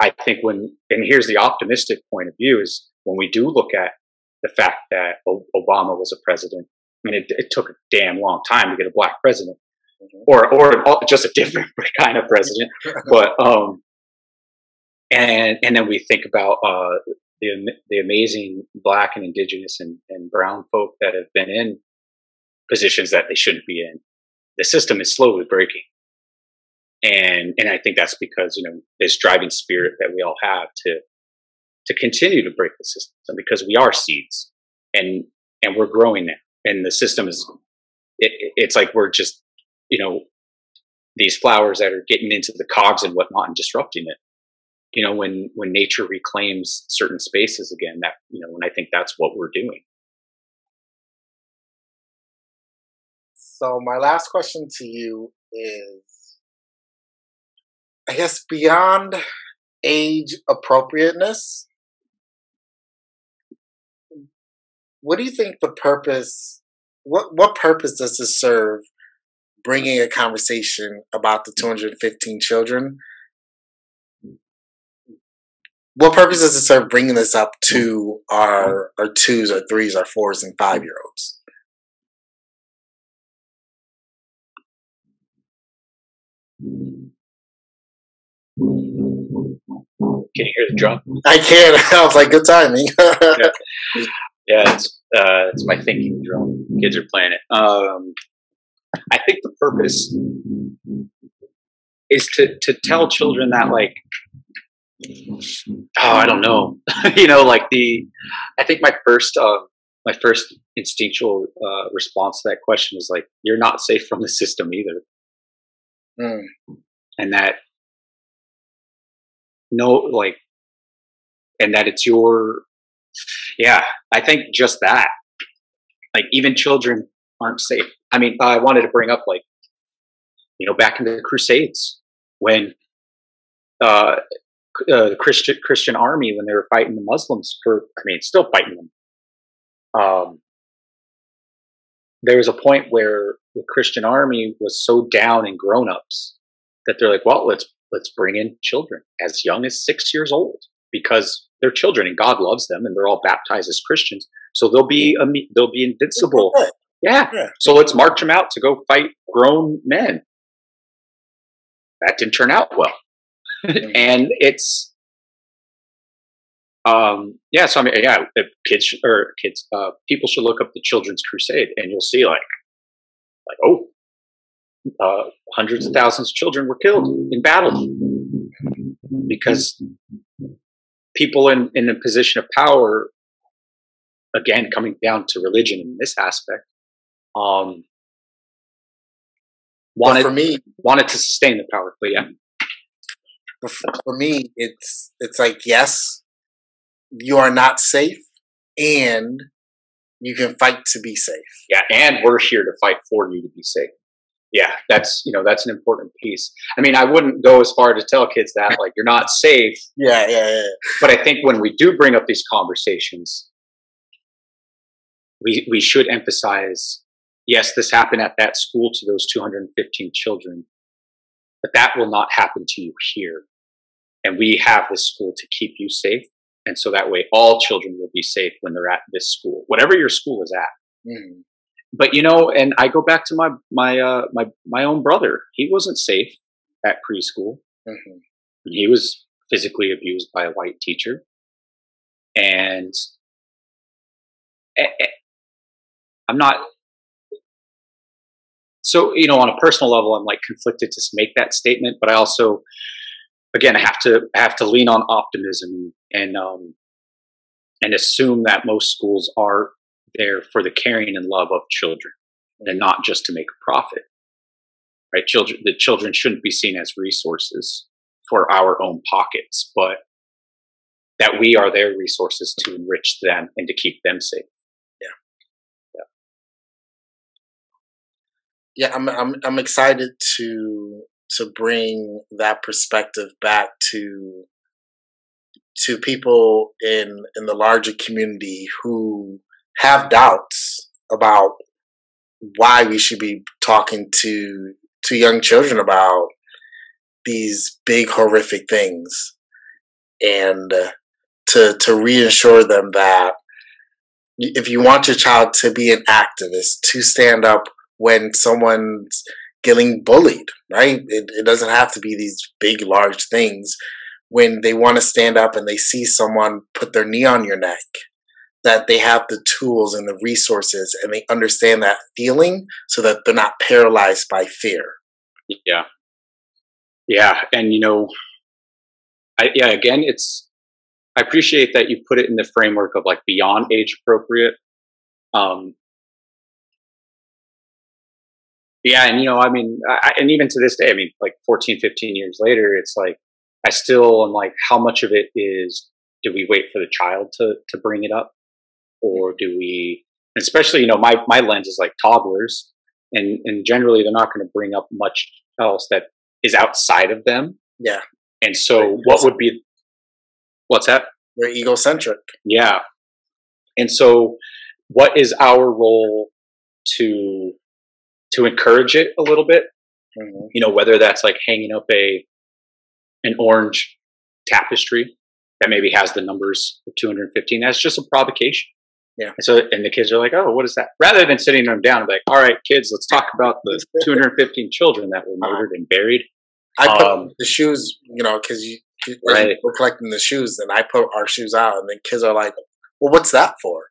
I think and here's the optimistic point of view, is when we do look at the fact that Obama was a president, I mean, it took a damn long time to get a black president, mm-hmm. or just a different kind of president. But, and then we think about, the amazing black and indigenous and brown folk that have been in positions that they shouldn't be in. The system is slowly breaking. And I think that's because, you know, this driving spirit that we all have to continue to break the system, because we are seeds and we're growing now. And the system is, it's like, we're just, you know, these flowers that are getting into the cogs and whatnot and disrupting it. You know, when nature reclaims certain spaces again, that, you know, and I think that's what we're doing. So my last question to you is, I guess, beyond age appropriateness, what do you think the purpose, what purpose does this serve, bringing a conversation about the 215 children? What purpose does it serve bringing this up to our 2s, 3s, 4s, and 5-year-olds? Can you hear the drum? I can. I was like, good timing. Yeah, it's my thinking drum. Kids are playing it. I think the purpose is to tell children that, I don't know. I think my first my first instinctual response to that question was like, you're not safe from the system either. And that it's your, I think just that, like, even children aren't safe. I mean, I wanted to bring up, like, you know, back in the Crusades when the Christian army, when they were fighting the Muslims for, I mean, still fighting them. There was a point where the Christian army was so down in grown-ups that they're like, well, let's bring in children as young as 6 years old, because they're children and God loves them and they're all baptized as Christians. So they'll be invincible. Yeah. So let's march them out to go fight grown men. That didn't turn out well. And it's, so I mean, people should look up the Children's Crusade, and you'll see hundreds of thousands of children were killed in battle because people in a position of power, again, coming down to religion in this aspect, wanted to sustain the power. But yeah. For me, it's like, yes, you are not safe, and you can fight to be safe. Yeah, and we're here to fight for you to be safe. Yeah, that's an important piece. I mean, I wouldn't go as far to tell kids that, like, you're not safe. Yeah. But I think when we do bring up these conversations, we should emphasize, yes, this happened at that school to those 215 children, but that will not happen to you here. And we have this school to keep you safe. And so that way all children will be safe when they're at this school, whatever your school is at. Mm-hmm. But, you know, and I go back to my own brother. He wasn't safe at preschool. Mm-hmm. And he was physically abused by a white teacher. And I'm not... So, you know, on a personal level, I'm like conflicted to make that statement, but I also, again, have to lean on optimism and assume that most schools are there for the caring and love of children and not just to make a profit, right? The children shouldn't be seen as resources for our own pockets, but that we are their resources to enrich them and to keep them safe. Yeah, I'm excited to bring that perspective back to people in the larger community who have doubts about why we should be talking to young children about these big horrific things, and to reassure them that if you want your child to be an activist, to stand up when someone's getting bullied, right? It doesn't have to be these big, large things. When they want to stand up and they see someone put their knee on your neck, that they have the tools and the resources and they understand that feeling so that they're not paralyzed by fear. Yeah. Yeah. And, you know, again, I appreciate that you put it in the framework of like beyond age appropriate. Yeah, and, you know, I mean, and even to this day, I mean, like 14, 15 years later, it's like, I still am like, how much of it is, do we wait for the child to bring it up? Or do we, especially, you know, my lens is like toddlers, and generally they're not going to bring up much else that is outside of them. Yeah. And so what's that? They're egocentric. Yeah. And so what is our role to encourage it a little bit, mm-hmm. you know, whether that's like hanging up an orange tapestry that maybe has the numbers of 215. That's just a provocation. Yeah. And the kids are like, oh, what is that? Rather than sitting them down and be like, all right, kids, let's talk about the 215 children that were murdered and buried. I put the shoes, you know, because we're collecting the shoes, and I put our shoes out, and the kids are like, well, what's that for?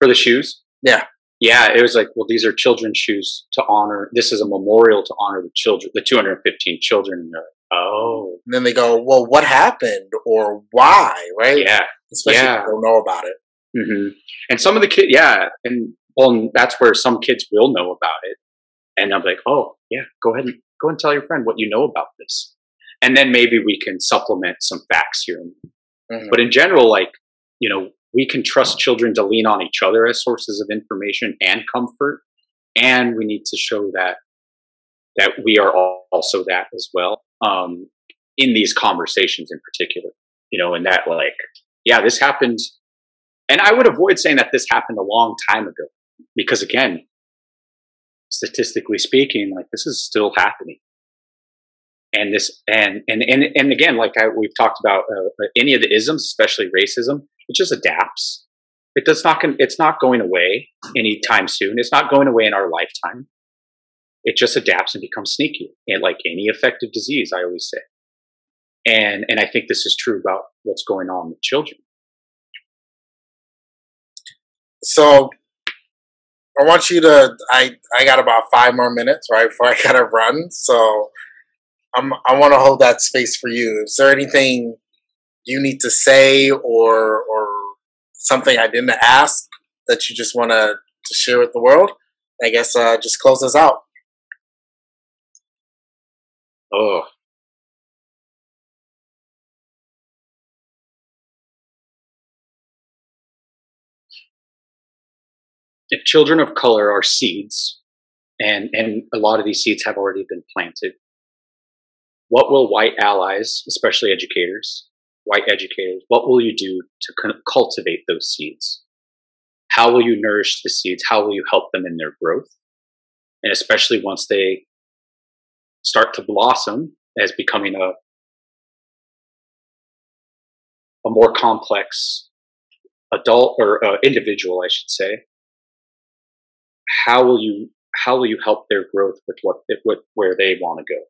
For the shoes? Yeah. Yeah, it was like, well, these are children's shoes to honor. This is a memorial to honor the children, the 215 children. Oh. And then they go, well, what happened or why, right? Yeah. Especially if they don't know about it. Mm-hmm. And some of the kids, yeah. And well, that's where some kids will know about it. And I'm like, oh yeah, go ahead and tell your friend what you know about this. And then maybe we can supplement some facts here. Mm-hmm. But in general, like, you know, we can trust children to lean on each other as sources of information and comfort. And we need to show that we are also that as well, in these conversations in particular, you know, and that, like, yeah, this happened. And I would avoid saying that this happened a long time ago, because again, statistically speaking, like, this is still happening. And this, and again, like we've talked about, any of the isms, especially racism, it just adapts. It's not going away anytime soon. It's not going away in our lifetime. It just adapts and becomes sneaky, and like any effective disease, I always say. And I think this is true about what's going on with children. So I want you to, I got about 5 more minutes right before I gotta run. So I want to hold that space for you. Is there anything you need to say or something I didn't ask that you just want to share with the world? I guess just close us out. Oh. If children of color are seeds, and a lot of these seeds have already been planted, what will white allies, especially educators, white educators, what will you do to cultivate those seeds? How will you nourish the seeds? How will you help them in their growth? And especially once they start to blossom as becoming a more complex adult or individual, I should say, how will you help their growth with where they want to go?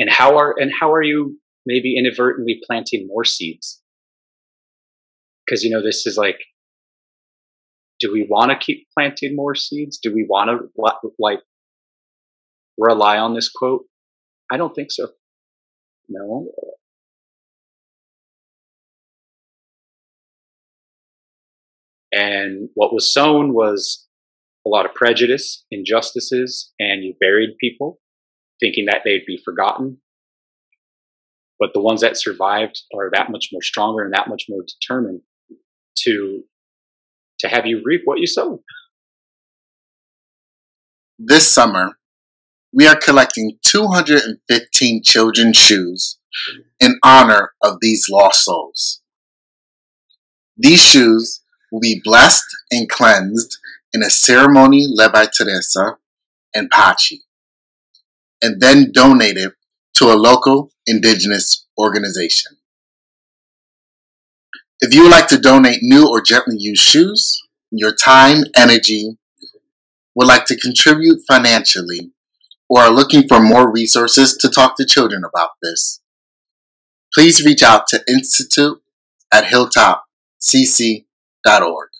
And how are you maybe inadvertently planting more seeds? Because, you know, this is like, do we want to keep planting more seeds? Do we want to, like, rely on this quote? I don't think so. No. And what was sown was a lot of prejudice, injustices, and you buried people, thinking that they'd be forgotten. But the ones that survived are that much more stronger and that much more determined to have you reap what you sow. This summer, we are collecting 215 children's shoes in honor of these lost souls. These shoes will be blessed and cleansed in a ceremony led by Teresa and Paty, and then donated to a local indigenous organization. If you would like to donate new or gently used shoes, your time, energy, would like to contribute financially, or are looking for more resources to talk to children about this, please reach out to institute@hilltopcc.org.